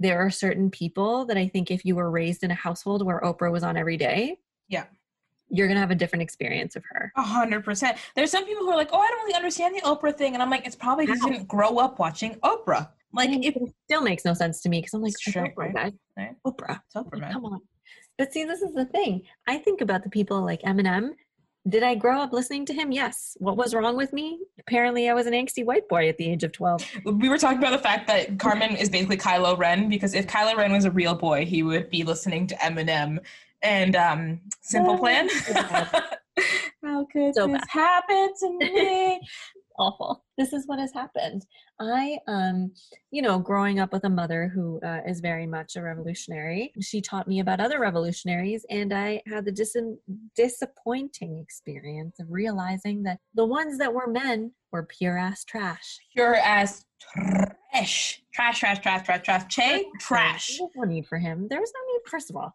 there are certain people that I think if you were raised in a household where Oprah was on every day, you're going to have a different experience of her. 100%. There's some people who are like, oh, I don't really understand the Oprah thing. And I'm like, it's probably because you didn't grow up watching Oprah. Like, it still makes no sense to me because I'm like, it's Oprah, right? Oprah. It's Oprah, man. Come on. But see, this is the thing. I think about the people like Eminem. Did I grow up listening to him? Yes. What was wrong with me? Apparently I was an angsty white boy at the age of 12. We were talking about the fact that Carmen is basically Kylo Ren, because if Kylo Ren was a real boy, he would be listening to Eminem and Simple Plan. How could this happen to me? Awful. This is what has happened. I, you know, growing up with a mother who is very much a revolutionary, she taught me about other revolutionaries, and I had the disappointing experience of realizing that the ones that were men were pure ass trash. Pure ass trash. Trash. Trash. There was no need for him. There was no need. First of all,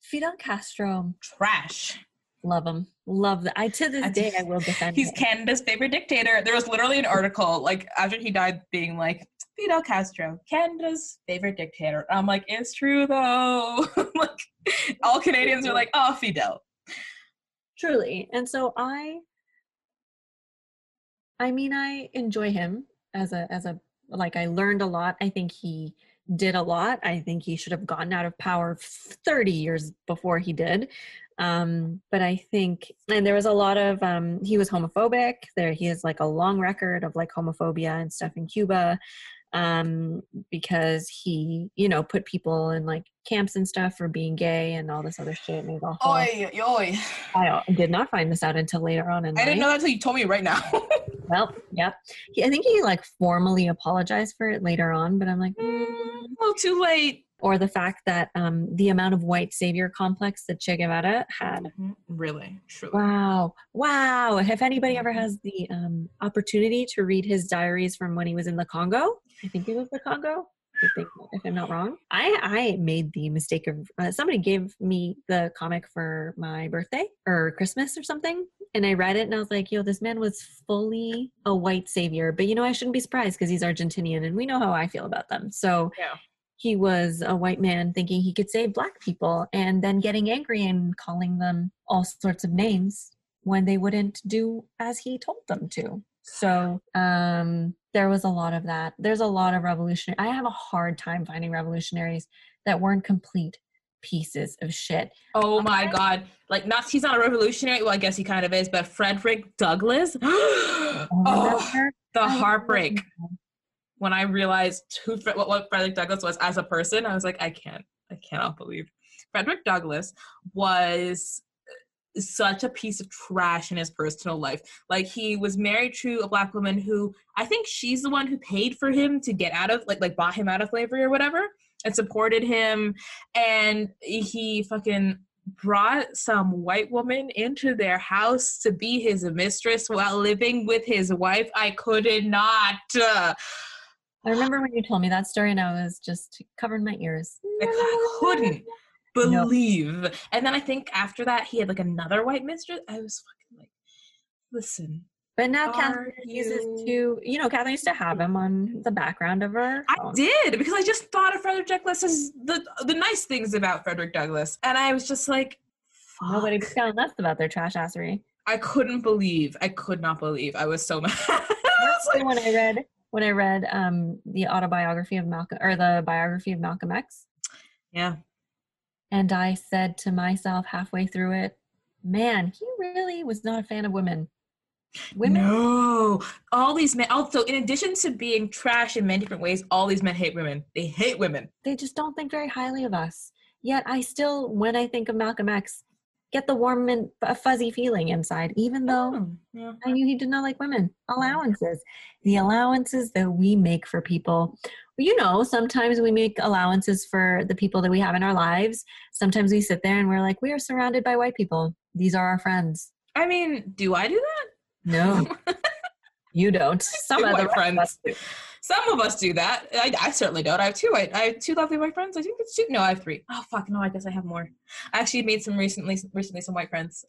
Fidel Castro. Trash. Love him. Love that. To this day, I will defend him. He's Canada's favorite dictator. There was literally an article, like, after he died, being like, Fidel Castro, Canada's favorite dictator. I'm like, it's true, though. Like, all Canadians are like, oh, Fidel. Truly. And so I enjoy him as a I learned a lot. I think he did a lot. I think he should have gotten out of power 30 years before he did. But I think, and there was a lot of, he was homophobic. He has like a long record of like homophobia and stuff in Cuba, because he, you know, put people in like camps and stuff for being gay and all this other shit. And Oy. I did not find this out until later on in life. I didn't know that until you told me right now. Well, yep. I think he like formally apologized for it later on, but I'm like, a little too late. Or the fact that the amount of white savior complex that Che Guevara had. Really? Truly. Wow. If anybody ever has the opportunity to read his diaries from when he was in the Congo, I think it was the Congo, if I'm not wrong. I made the mistake of, somebody gave me the comic for my birthday or Christmas or something. And I read it and I was like, yo, this man was fully a white savior. But you know, I shouldn't be surprised because he's Argentinian and we know how I feel about them. So yeah. He was a white man thinking he could save black people and then getting angry and calling them all sorts of names when they wouldn't do as he told them to. So there was a lot of that. There's a lot of revolutionary. I have a hard time finding revolutionaries that weren't complete pieces of shit. Oh my God. Like he's not a revolutionary. Well, I guess he kind of is, but Frederick Douglass. The heartbreak. When I realized what Frederick Douglass was as a person, I was like, I cannot believe. Frederick Douglass was such a piece of trash in his personal life. Like, he was married to a black woman who I think she's the one who paid for him to get out of, like bought him out of slavery or whatever, and supported him. And he fucking brought some white woman into their house to be his mistress while living with his wife. I could not. I remember when you told me that story, and I was just covering my ears. I couldn't believe. Nope. And then I think after that, he had like another white mistress. I was fucking like, listen. But now Catherine uses to, you know, Catherine used to have him on the background of her phone. I did, because I just thought of Frederick Douglass as the nice things about Frederick Douglass. And I was just like, fuck. Nobody's telling us about their trash assery. I couldn't believe. I could not believe. I was so mad. When I read the autobiography of Malcolm, or the biography of Malcolm X. Yeah. And I said to myself halfway through it, man, he really was not a fan of women. Women? No. All these men, also, in addition to being trash in many different ways, all these men hate women. They hate women. They just don't think very highly of us. Yet I still, when I think of Malcolm X, get the warm and fuzzy feeling inside, even though I knew he did not like women. Allowances. The allowances that we make for people. You know, sometimes we make allowances for the people that we have in our lives. Sometimes we sit there and we're like, we are surrounded by white people. These are our friends. I mean, do I do that? No, you don't. Some other friends. Some of us do that. I certainly don't. I have two. I have two lovely white friends. I think it's two. No, I have three. Oh, fuck. No, I guess I have more. I actually made some recently some white friends.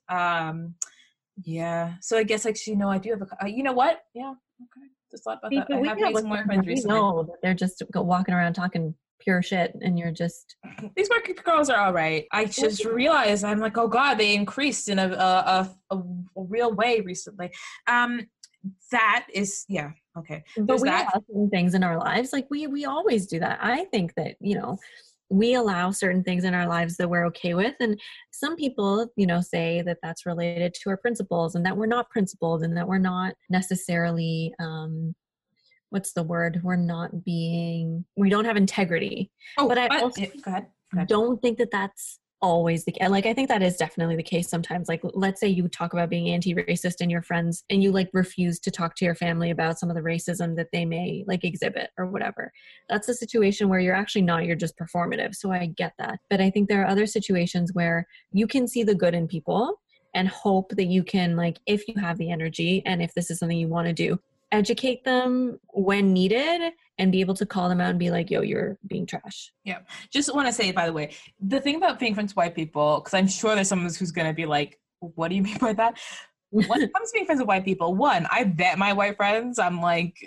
Yeah. So I guess actually, no, I do have a, you know what? Yeah. Okay. Just thought about that. I have made some white friends recently. No, they're just walking around talking pure shit, and you're just, these working girls are all right. I just realized, I'm like, oh god, they increased in a real way recently. That is, yeah, okay. But we allow certain things in our lives, like we always do that. I think that, you know, we allow certain things in our lives that we're okay with, and some people, you know, say that that's related to our principles, and that we're not principled, and that we're not necessarily what's the word? We're not being, we don't have integrity. Oh, but I also go ahead. Don't think that that's always the case. Like, I think that is definitely the case sometimes. Like, let's say you talk about being anti-racist in your friends, and you like refuse to talk to your family about some of the racism that they may like exhibit or whatever. That's a situation where you're actually not, you're just performative. So I get that. But I think there are other situations where you can see the good in people and hope that you can, like, if you have the energy and if this is something you want to do, educate them when needed and be able to call them out and be like, yo, you're being trash. Yeah. Just want to say, by the way, the thing about being friends with white people, because I'm sure there's someone who's going to be like, what do you mean by that? When it comes to being friends with white people, one, I bet my white friends, I'm like,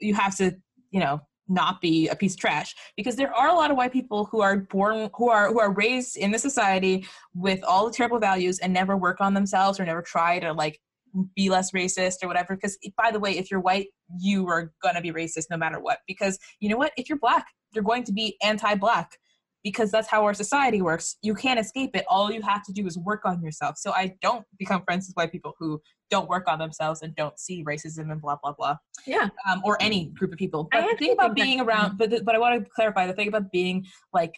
you have to, you know, not be a piece of trash, because there are a lot of white people who are born, who are raised in this society with all the terrible values and never work on themselves or never try to like be less racist or whatever. Because, by the way, if you're white, you are gonna be racist no matter what, because, you know what, if you're black, you're going to be anti-black, because that's how our society works. You can't escape it. All you have to do is work on yourself. So I don't become friends with white people who don't work on themselves and don't see racism and blah blah blah. Yeah. Or any group of people. But the thing about being around, but I want to clarify, the thing about being like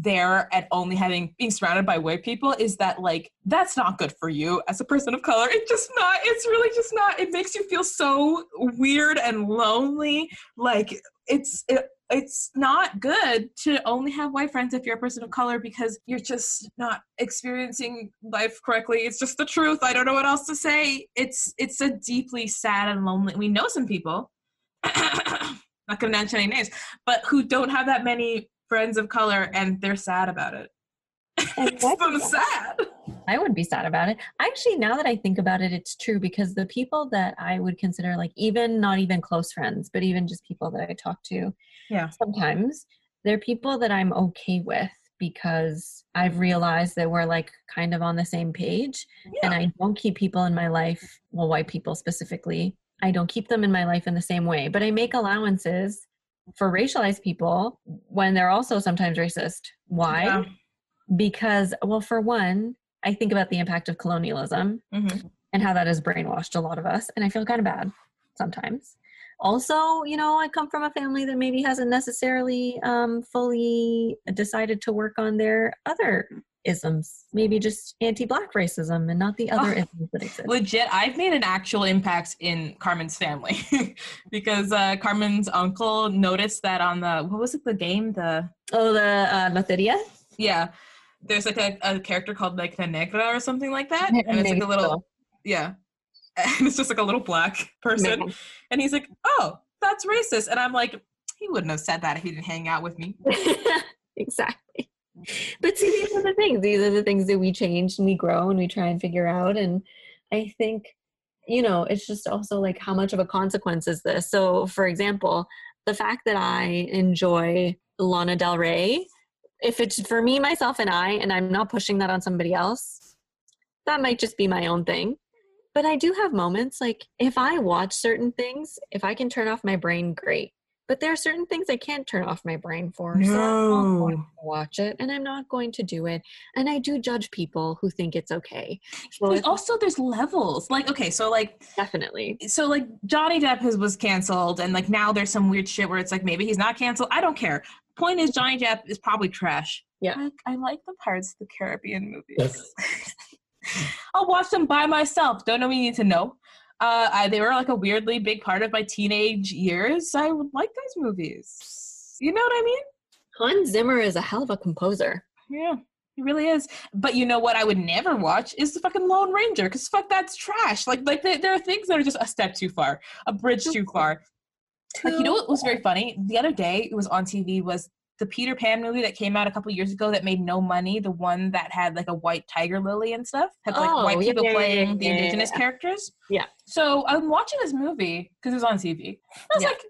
there and only being surrounded by white people is that, like, that's not good for you as a person of color. It's really just not. It makes you feel so weird and lonely. Like, it's not good to only have white friends if you're a person of color, because you're just not experiencing life correctly. It's just the truth. I don't know what else to say. It's a deeply sad and lonely. We know some people, not gonna mention any names, but who don't have that many friends of color, and they're sad about it. It's so sad. I would be sad about it. Actually, now that I think about it, it's true, because the people that I would consider, like, even not even close friends, but even just people that I talk to, yeah, sometimes they're people that I'm okay with, because I've realized that we're like kind of on the same page. Yeah. And I don't keep people in my life, well, white people specifically, I don't keep them in my life in the same way, but I make allowances for racialized people when they're also sometimes racist. Why? Yeah. Because, well, for one, I think about the impact of colonialism, mm-hmm, and how that has brainwashed a lot of us. And I feel kind of bad sometimes. Also, you know, I come from a family that maybe hasn't necessarily fully decided to work on their other isms, maybe just anti-Black racism and not the other isms that exist. Legit, I've made an actual impact in Carmen's family because Carmen's uncle noticed that on the, what was it, the game? The Loteria? Yeah. There's like a character called like La Negra or something like that. And it's like a little, yeah. And it's just like a little Black person. Maybe. And he's like, oh, that's racist. And I'm like, he wouldn't have said that if he didn't hang out with me. Exactly. But see, these are the things. These are the things that we change and we grow and we try and figure out. And I think, you know, it's just also like how much of a consequence is this? So, for example, the fact that I enjoy Lana Del Rey, if it's for me, myself, and I, and I'm not pushing that on somebody else, that might just be my own thing. But I do have moments like if I watch certain things, if I can turn off my brain, great. But there are certain things I can't turn off my brain for. No. So I'm not going to watch it and I'm not going to do it. And I do judge people who think it's okay. So also there's levels. Like, okay, so like. Definitely. So like Johnny Depp was canceled and like now there's some weird shit where it's like maybe he's not canceled. I don't care. Point is Johnny Depp is probably trash. Yeah. I like the Pirates of the Caribbean movies. Yes. I'll watch them by myself. Don't know we need to know. They were like a weirdly big part of my teenage years. I would like those movies. You know what I mean? Hans Zimmer is a hell of a composer. Yeah, he really is. But you know what I would never watch is the fucking Lone Ranger, because fuck, that's trash. Like there are things that are just a step too far, a bridge too far. Like, you know what was very funny? The other day, it was on TV, was the Peter Pan movie that came out a couple years ago that made no money, the one that had like a white tiger lily and stuff, had like white people playing the indigenous characters. Yeah. So I'm watching this movie because it was on TV. I was like,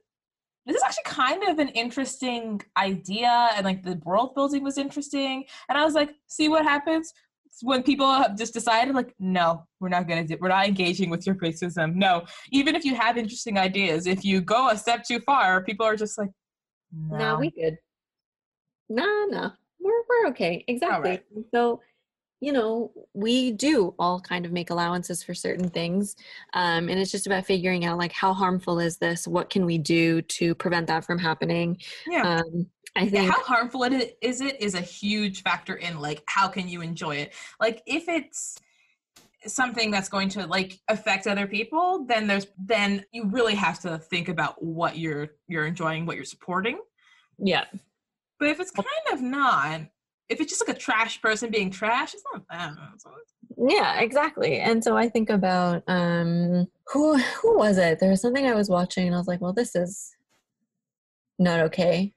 this is actually kind of an interesting idea, and like the world building was interesting. And I was like, see what happens when people have just decided like, no, we're not engaging with your racism. No, even if you have interesting ideas, if you go a step too far, people are just like, no, we good. No, we're okay. Exactly. Right. So, you know, we do all kind of make allowances for certain things. And it's just about figuring out like how harmful is this? What can we do to prevent that from happening? Yeah. I think how harmful it is a huge factor in like, how can you enjoy it? Like if it's something that's going to like affect other people, then you really have to think about what you're enjoying, what you're supporting. Yeah. But if it's kind of not, if it's just like a trash person being trash, it's not bad. Yeah, exactly. And so I think about, who was it? There was something I was watching and I was like, well, this is not okay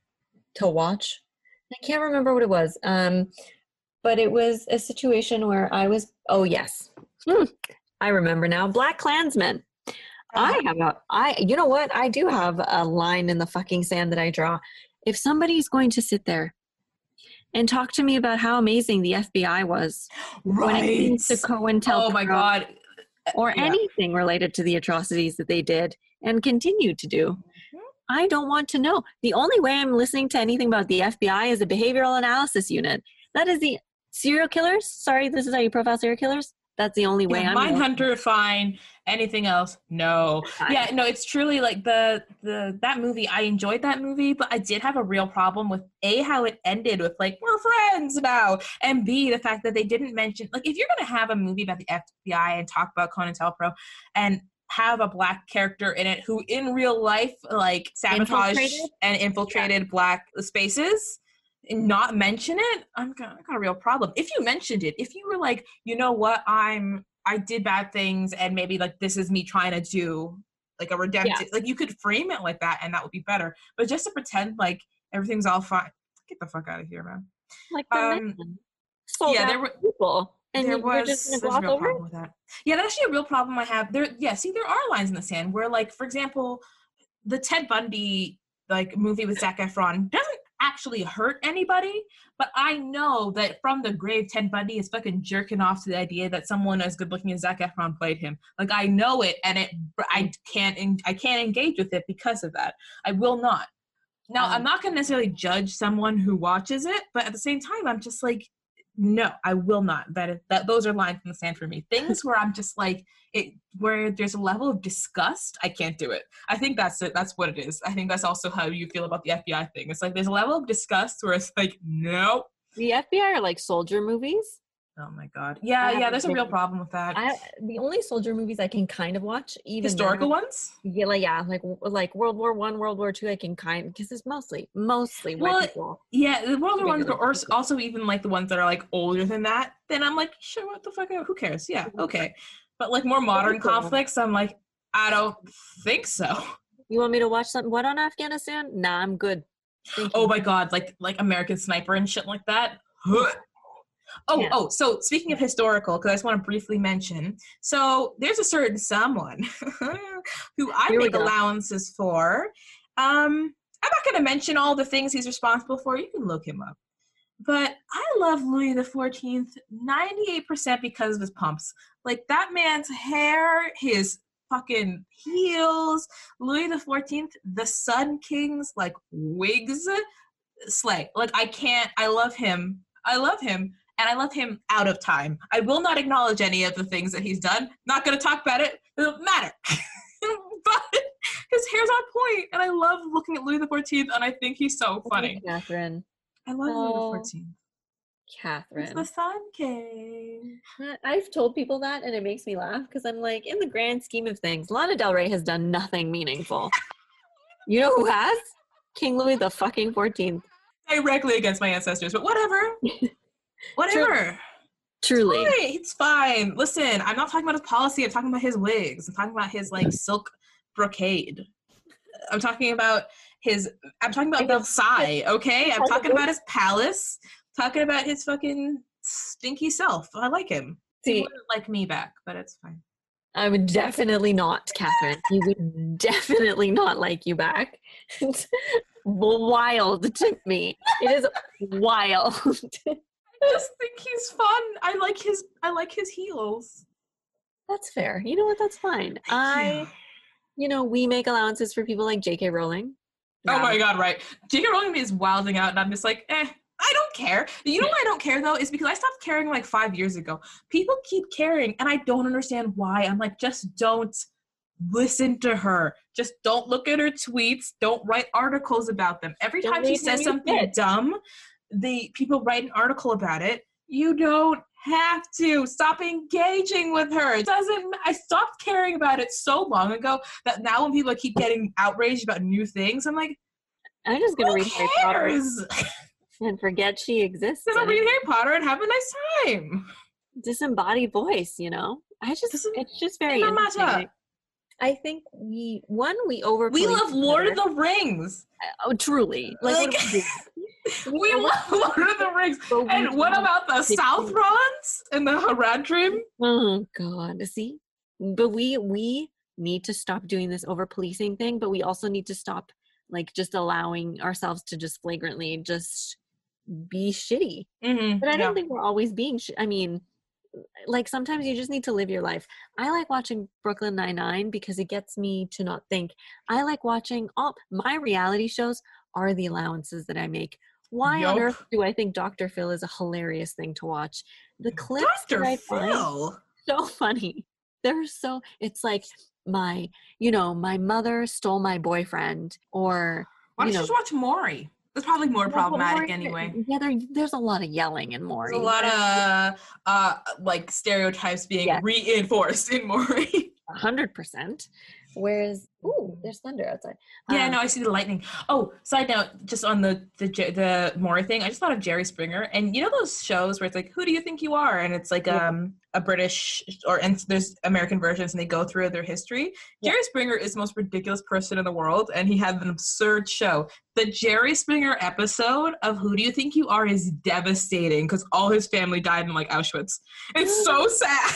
to watch. I can't remember what it was. But it was a situation where I was, I remember now, Black Klansmen. You know what? I do have a line in the fucking sand that I draw. If somebody's going to sit there and talk to me about how amazing the FBI was, right, when it comes to COINTELPRO, oh my God, or anything related to the atrocities that they did and continue to do, I don't want to know. The only way I'm listening to anything about the FBI is a behavioral analysis unit. That is the serial killers. Sorry, this is how you profile serial killers. That's the only way. Mindhunter, fine. Anything else? No. Yeah, no, it's truly like the that movie, I enjoyed that movie, but I did have a real problem with A, how it ended with like, we're friends now, and B, the fact that they didn't mention, like, if you're going to have a movie about the FBI and talk about COINTELPRO and have a Black character in it who in real life, like, sabotaged and infiltrated Black spaces, and not mention it, I got a real problem. If you mentioned it, if you were like, you know what, I did bad things and maybe like this is me trying to do like a redemptive, like you could frame it like that and that would be better. But just to pretend like everything's all fine, get the fuck out of here, man. Like there were people and there was just a real problem with that. Yeah, that's actually a real problem I have. There are lines in the sand where like, for example, the Ted Bundy like movie with Zac Efron doesn't actually hurt anybody, but I know that from the grave Ted Bundy is fucking jerking off to the idea that someone as good looking as Zac Efron played him. Like I know it, and I can't engage with it because of that. I will not. Now I'm not going to necessarily judge someone who watches it, but at the same time I'm just like, no, I will not. That those are lines in the sand for me. Things where I'm just like where there's a level of disgust, I can't do it. I think that's it. That's what it is. I think that's also how you feel about the FBI thing. It's like there's a level of disgust where it's like, no, The FBI are like soldier movies. Oh my God. Yeah, there's a real problem with that. The only soldier movies I can kind of watch, even historical ones? Yeah, like World War I, World War II, I can kind of, because it's mostly white people. Yeah, the World War ones, but also even like the ones that are like older than that, then I'm like, sure, what the fuck, who cares? Yeah, okay. But like more modern conflicts, I'm like, I don't think so. You want me to watch something? What on Afghanistan? Nah, I'm good. Oh my God, like American Sniper and shit like that. Oh, so speaking of historical, because I just want to briefly mention, so there's a certain someone who I make allowances for. I'm not going to mention all the things he's responsible for. You can look him up. But I love Louis XIV 98% because of his pumps. Like, that man's hair, his fucking heels, Louis XIV, the Sun King's, like, wigs, slay. Like, I love him. I love him. And I love him out of time. I will not acknowledge any of the things that he's done. Not going to talk about it. It doesn't matter. But his hair's on point. And I love looking at Louis XIV, and I think he's so funny. Catherine. I love Louis XIV. Catherine. He's the Sun King. I've told people that, and it makes me laugh, because I'm like, in the grand scheme of things, Lana Del Rey has done nothing meaningful. You know who has? King Louis the fucking XIV. Directly against my ancestors, but whatever. Whatever. Truly. It's fine. Listen, I'm not talking about his policy. I'm talking about his wigs. I'm talking about his like silk brocade. I'm talking about Versailles, okay? I'm talking about his palace. I'm talking about his fucking stinky self. I like him. See, he wouldn't like me back, but it's fine. I would definitely not, Catherine. He would definitely not like you back. Wild to me. It is wild. I just think he's fun. I like his heels. That's fair. You know what? That's fine. We make allowances for people like J.K. Rowling. Oh my God, right. J.K. Rowling is wilding out, and I'm just like, I don't care. You know why I don't care, though, is because I stopped caring like 5 years ago. People keep caring, and I don't understand why. I'm like, just don't listen to her. Just don't look at her tweets. Don't write articles about them. Every time she says something dumb, the people write an article about it. You don't have to. Stop engaging with her. I stopped caring about it so long ago that now when people keep getting outraged about new things, I'm like, I'm just gonna read Harry Potter and forget she exists. Then I'll read Harry Potter and have a nice time. Disembodied voice, you know. It's just very interesting. I think we overplay. We love Lord of the Rings. Oh, truly. We love Lord of the Rings. And what about the Southrons and the Haradrim? Oh, God. See? But we need to stop doing this over-policing thing, but we also need to stop, like, just allowing ourselves to just flagrantly just be shitty. Mm-hmm. But I don't think we're always being I mean, like, sometimes you just need to live your life. I like watching Brooklyn Nine-Nine because it gets me to not think. I like watching all my reality shows are the allowances that I make. Why on earth do I think Dr. Phil is a hilarious thing to watch? The clips Dr. that I find so funny. It's like my mother stole my boyfriend, or why don't you just watch Maury? That's probably more problematic anyway. Yeah, there's a lot of yelling in Maury. There's a lot of like stereotypes being reinforced in Maury. 100%. Whereas, ooh, there's thunder outside. Yeah, no, I see the lightning. Oh, side note, just on the Maury thing, I just thought of Jerry Springer, and you know those shows where it's like, who do you think you are? And it's like a British, and there's American versions, and they go through their history. Yeah. Jerry Springer is the most ridiculous person in the world, and he had an absurd show. The Jerry Springer episode of Who Do You Think You Are is devastating because all his family died in like Auschwitz. It's so sad.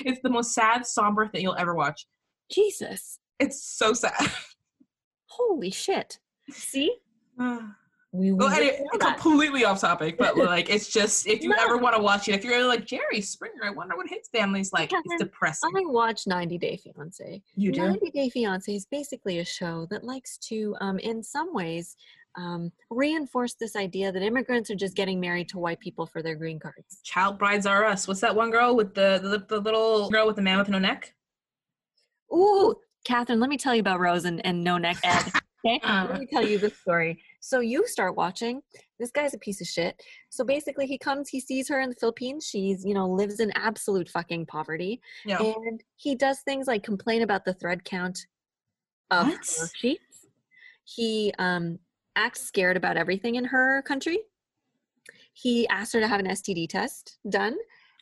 It's the most sad, somber thing you'll ever watch. Jesus. It's so sad. Holy shit. See? Completely off topic, but like, it's just, if you ever want to watch it, if you're really like, Jerry Springer, I wonder what his family's like. Catherine, it's depressing. I watch 90 Day Fiancé. You do? 90 Day Fiancé is basically a show that likes to, in some ways, reinforce this idea that immigrants are just getting married to white people for their green cards. Child brides are us. What's that one girl with the little girl with the man with no neck? Ooh, Catherine, let me tell you about Rose and no neck Ed. Okay, let me tell you this story. So you start watching, this guy's a piece of shit. So basically he comes, he sees her in the Philippines. She's, you know, lives in absolute fucking poverty. Yeah. And he does things like complain about the thread count of her sheets. He acts scared about everything in her country. He asked her to have an STD test done,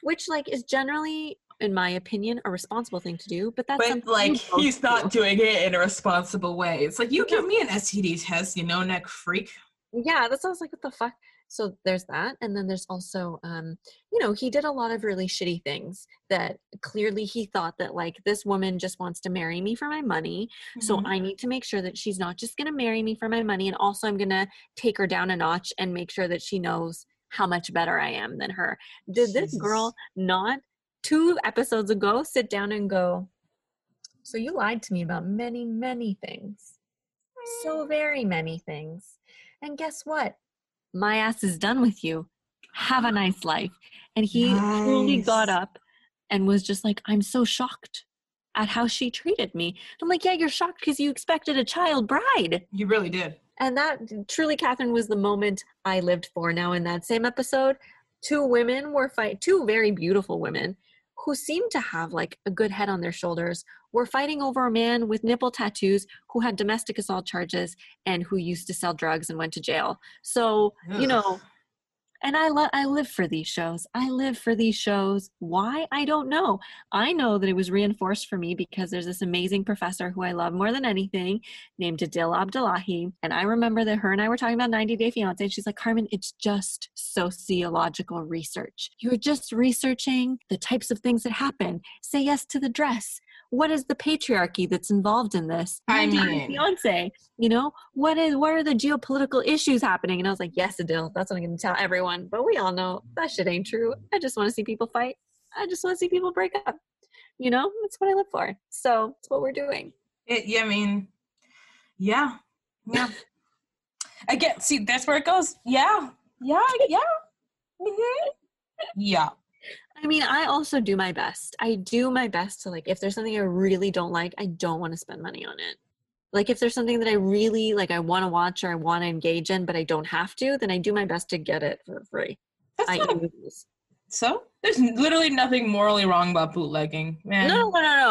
which like is generally, in my opinion, a responsible thing to do, but that's but, like, he's not doing it in a responsible way. It's like, you give me an STD test, you know, neck freak. Yeah, that sounds like, what the fuck? So there's that. And then there's also, you know, he did a lot of really shitty things that clearly he thought that like, this woman just wants to marry me for my money. Mm-hmm. So I need to make sure that she's not just going to marry me for my money. And also I'm going to take her down a notch and make sure that she knows how much better I am than her. Did this girl not 2 episodes ago sit down and go, so you lied to me about many, many things. So very many things. And guess what? My ass is done with you. Have a nice life. And he truly got up and was just like, I'm so shocked at how she treated me. I'm like, yeah, you're shocked because you expected a child bride. You really did. And that truly, Catherine, was the moment I lived for. Now in that same episode, two very beautiful women who seemed to have like a good head on their shoulders were fighting over a man with nipple tattoos who had domestic assault charges and who used to sell drugs and went to jail. So, you know, and I live for these shows. I live for these shows. Why? I don't know. I know that it was reinforced for me because there's this amazing professor who I love more than anything named Adil Abdullahi. And I remember that her and I were talking about 90 Day Fiancé. And she's like, Carmen, it's just sociological research. You're just researching the types of things that happen. Say yes to the dress. What is the patriarchy that's involved in this? I mean, Beyonce, you know, what are the geopolitical issues happening? And I was like, yes, Adil, that's what I'm going to tell everyone. But we all know that shit ain't true. I just want to see people fight. I just want to see people break up. You know, that's what I live for. So it's what we're doing. Yeah. Again, see, that's where it goes. Yeah. I mean, I also do my best. I do my best to like, if there's something I really don't like, I don't want to spend money on it. Like if there's something that I really like, I want to watch or I want to engage in, but I don't have to, then I do my best to get it for free. So there's literally nothing morally wrong about bootlegging, man. No.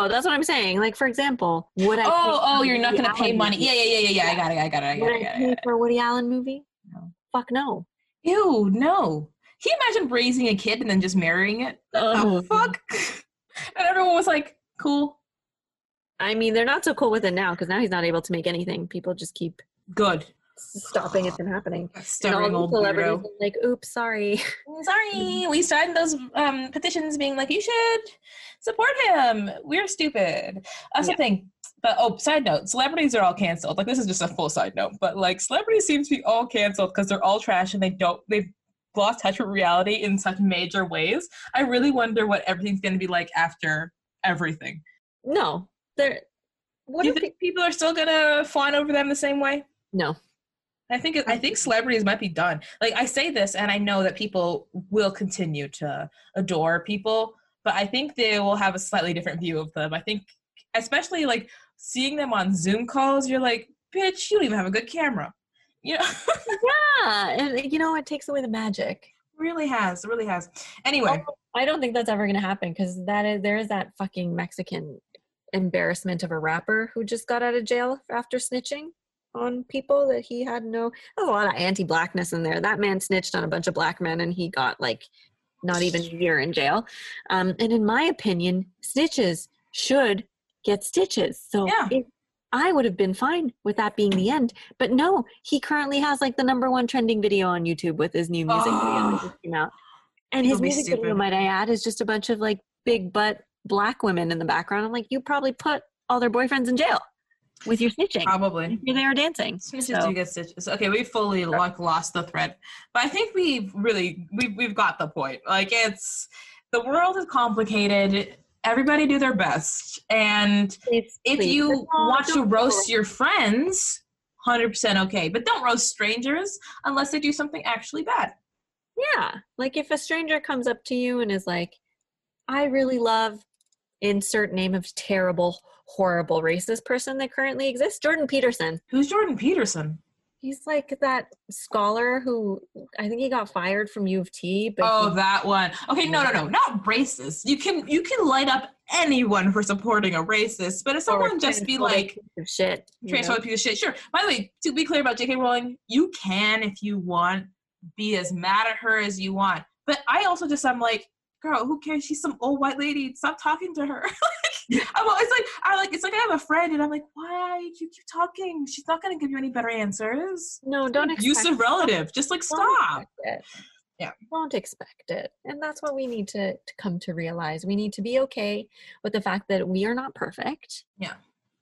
That's what I'm saying. Like, for example, would I? Oh, you're not going to pay money. Yeah. I got it. For a Woody Allen movie? No. Fuck no. Ew, no. Can you imagine raising a kid and then just marrying it? Oh, fuck. And everyone was like, cool. I mean, they're not so cool with it now because now he's not able to make anything. People just keep stopping it from happening. And all the celebrities are like, oops, sorry. We signed those petitions being like, you should support him. We're stupid. Something. But, side note, celebrities are all canceled. Like, this is just a full side note. But, like, celebrities seem to be all canceled because they're all trash and they've lost touch with reality in such major ways. I really wonder what everything's going to be like after everything. No. Do you think people are still going to fawn over them the same way? No. I think celebrities might be done. Like, I say this, and I know that people will continue to adore people, but I think they will have a slightly different view of them. I think, especially, like, seeing them on Zoom calls, you're like, bitch, you don't even have a good camera. You know? And you know, it takes away the magic. It really has. Anyway. I don't think that's ever going to happen because there is that fucking Mexican embarrassment of a rapper who just got out of jail after snitching on people that he had there's a lot of anti-blackness in there. That man snitched on a bunch of black men and he got like not even a year in jail. And in my opinion, snitches should get stitches. So I would have been fine with that being the end, but no, he currently has like the #1 trending video on YouTube with his new music video that just came out. And his music video, might I add, is just a bunch of like big butt black women in the background. I'm like, you probably put all their boyfriends in jail with your snitching. Probably. They are dancing. Snitches do get stitches. Okay, we fully like lost the thread, but I think we've got the point. Like the world is complicated. Everybody do their best. And if you want to roast your friends, 100% okay. But don't roast strangers unless they do something actually bad. Yeah. Like if a stranger comes up to you and is like, I really love insert name of terrible, horrible, racist person that currently exists, Jordan Peterson. Who's Jordan Peterson? He's like that scholar who, I think he got fired from U of T. But that one. Okay, no, not racist. You can light up anyone for supporting a racist, but if someone just be like, transphobic piece of shit, sure. By the way, to be clear about J.K. Rowling, you can, if you want, be as mad at her as you want. But I also just, I'm like, girl, who cares? She's some old white lady. Stop talking to her. It's like I have a friend and I'm like, why do you keep talking? She's not going to give you any better answers. No, don't expect abusive relative. Just like, stop. Yeah. Don't expect it. And that's what we need to come to realize. We need to be okay with the fact that we are not perfect. Yeah.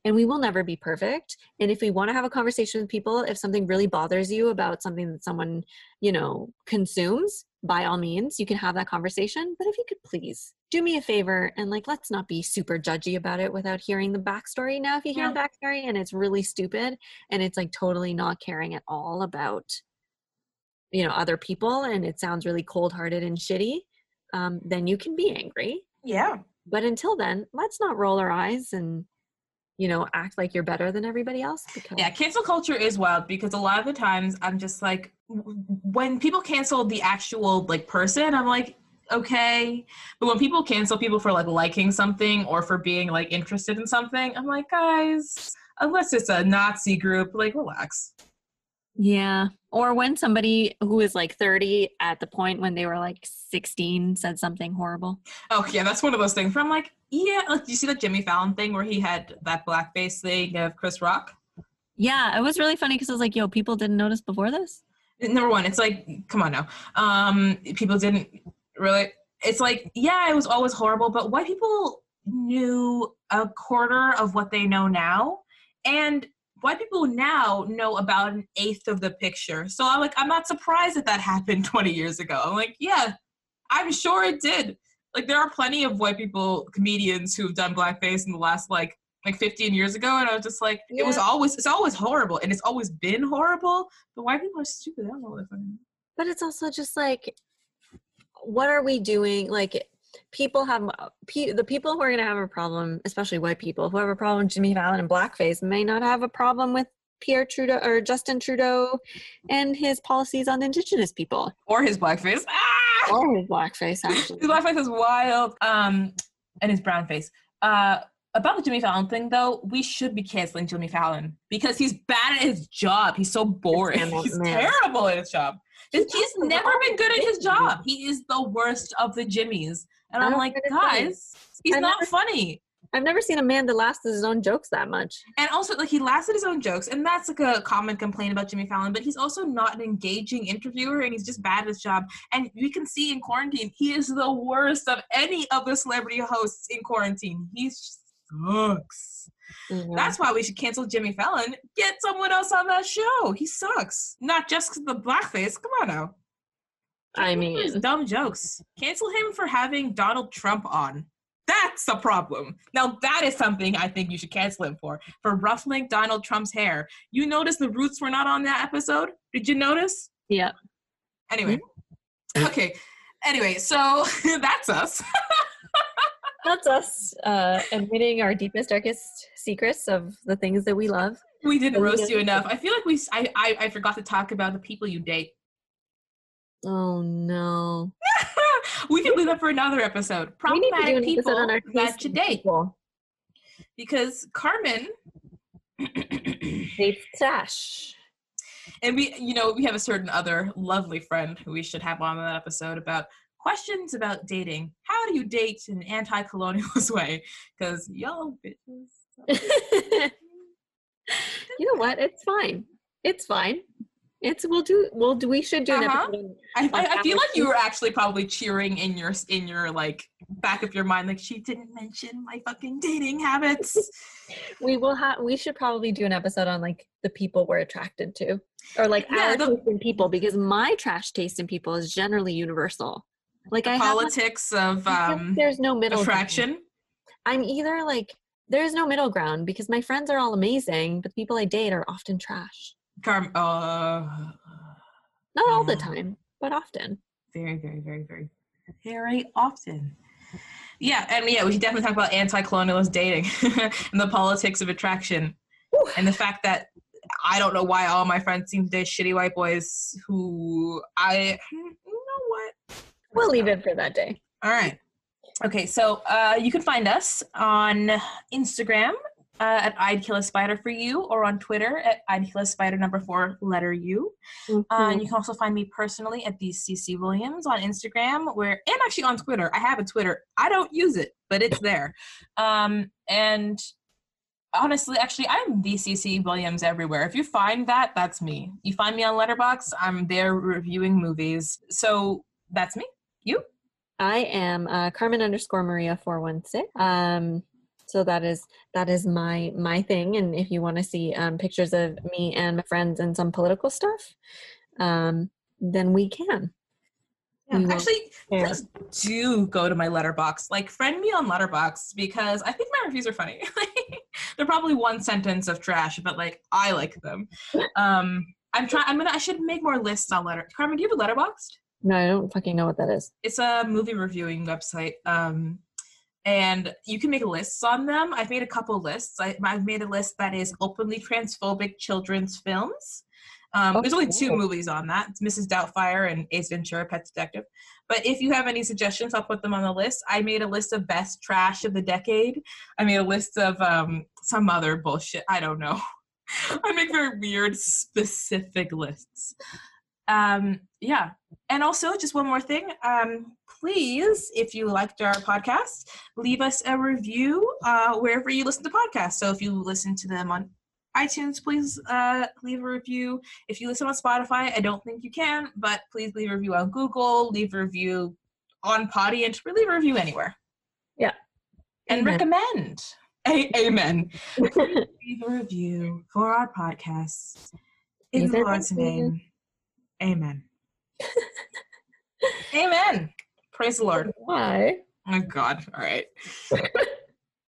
And we will never be perfect. And if we want to have a conversation with people, if something really bothers you about something that someone, consumes, by all means, you can have that conversation. But if you could please do me a favor and let's not be super judgy about it without hearing the backstory. Now, if you hear the backstory and it's really stupid and it's totally not caring at all about, other people, and it sounds really cold-hearted and shitty, then you can be angry. Yeah. But until then, let's not roll our eyes and act like you're better than everybody else. Because cancel culture is wild, because a lot of the times I'm just like, when people cancel the actual person, I'm like, okay. But when people cancel people for liking something or for being interested in something, I'm like, guys, unless it's a Nazi group, relax. Yeah. Or when somebody who is 30 at the point when they were 16 said something horrible. Oh yeah, that's one of those things where I'm like, yeah, you see that Jimmy Fallon thing where he had that blackface thing of Chris Rock? Yeah, it was really funny because I was like, yo, people didn't notice before this? Number one, it's come on now. People didn't really, it's it was always horrible, but white people knew a quarter of what they know now, and white people now know about an eighth of the picture. So I'm not surprised that happened 20 years ago. I'm like, yeah, I'm sure it did. There are plenty of white people comedians who've done blackface in the last 15 years ago. And I was just like, yeah. It was always, it's always horrible. And it's always been horrible. But white people are stupid. I don't know. But it's also just what are we doing? People have, the people who are going to have a problem, especially white people, who have a problem with Jimmy Fallon and blackface may not have a problem with Pierre Trudeau or Justin Trudeau and his policies on indigenous people. Or his blackface. Ah! Or his blackface, actually. His blackface is wild. And his brown face. About the Jimmy Fallon thing, though, we should be canceling Jimmy Fallon because he's bad at his job. He's so boring. He's terrible at his job. He's never been good at his job. He is the worst of the Jimmies. And I'm like, guys, he's not funny. I've never seen a man that laughs at his own jokes that much. And also, he laughs at his own jokes. And that's a common complaint about Jimmy Fallon. But he's also not an engaging interviewer, and he's just bad at his job. And we can see in quarantine, he is the worst of any of the celebrity hosts in quarantine. He sucks. Mm-hmm. That's why we should cancel Jimmy Fallon. Get someone else on that show. He sucks. Not just the blackface. Come on now. I mean, his dumb jokes. Cancel him for having Donald Trump on. That's a problem. Now that is something I think you should cancel him for ruffling Donald Trump's hair. You notice the roots were not on that episode? Did you notice? Yeah. Anyway. Mm-hmm. Okay. Anyway, so that's us. That's us admitting our deepest, darkest secrets of the things that we love. We didn't roast you enough. I feel like I forgot to talk about the people you date. Oh, no. We can leave that for another episode. Problematic people that you date. Because Carmen dates Tash. And we have a certain other lovely friend who we should have on that episode about questions about dating. How do you date in an anti-colonialist way? Because y'all bitches. You know what? It's fine. We should do an episode. I feel like you were actually probably cheering in your back of your mind, she didn't mention my fucking dating habits. We should probably do an episode on the people we're attracted to, or our taste in people, because my trash taste in people is generally universal. The politics of there's no middle attraction. Ground. I'm either there's no middle ground because my friends are all amazing, but the people I date are often trash. Not all the time, but often. Very, very, very, very, very often. Yeah, and we should definitely talk about anti-colonialist dating and the politics of attraction. Ooh. And the fact that I don't know why all my friends seem to date shitty white boys who you know what? We'll leave it for that day. All right. Okay, so you can find us on Instagram at I'd Kill a Spider for You, or on Twitter at I'd Kill a Spider 4U. You can also find me personally at the CC Williams on Instagram, and actually on Twitter. I have a Twitter. I don't use it, but it's there. And honestly, actually, I'm the CC Williams everywhere. If you find that, that's me. You find me on Letterboxd, I'm there reviewing movies. So that's me. You? I am Carmen _Maria 416. So that is my thing. And if you want to see pictures of me and my friends and some political stuff, then we can. Yeah. Please do go to my Letterboxd. Like, friend me on Letterboxd, because I think my reviews are funny. They're probably one sentence of trash, but like, I like them. I should make more lists on Letterboxd. Carmen, do you have a Letterboxd? No, I don't fucking know what that is. It's a movie reviewing website, and you can make lists on them. I've made a couple lists. I've made a list that is openly transphobic children's films. There's only two movies on that. It's Mrs. Doubtfire and Ace Ventura, Pet Detective. But if you have any suggestions, I'll put them on the list. I made a list of best trash of the decade. I made a list of some other bullshit. I don't know. I make very weird, specific lists. Yeah. And also, just one more thing. Please, if you liked our podcast, leave us a review wherever you listen to podcasts. So if you listen to them on iTunes, please leave a review. If you listen on Spotify, I don't think you can, but please leave a review on Google, leave a review on Podbean, and leave a review anywhere. Yeah. And recommend. Amen. Leave a review for our podcasts. In the Lord's name. Amen. Amen. Praise the Lord. Why? Oh, God. All right.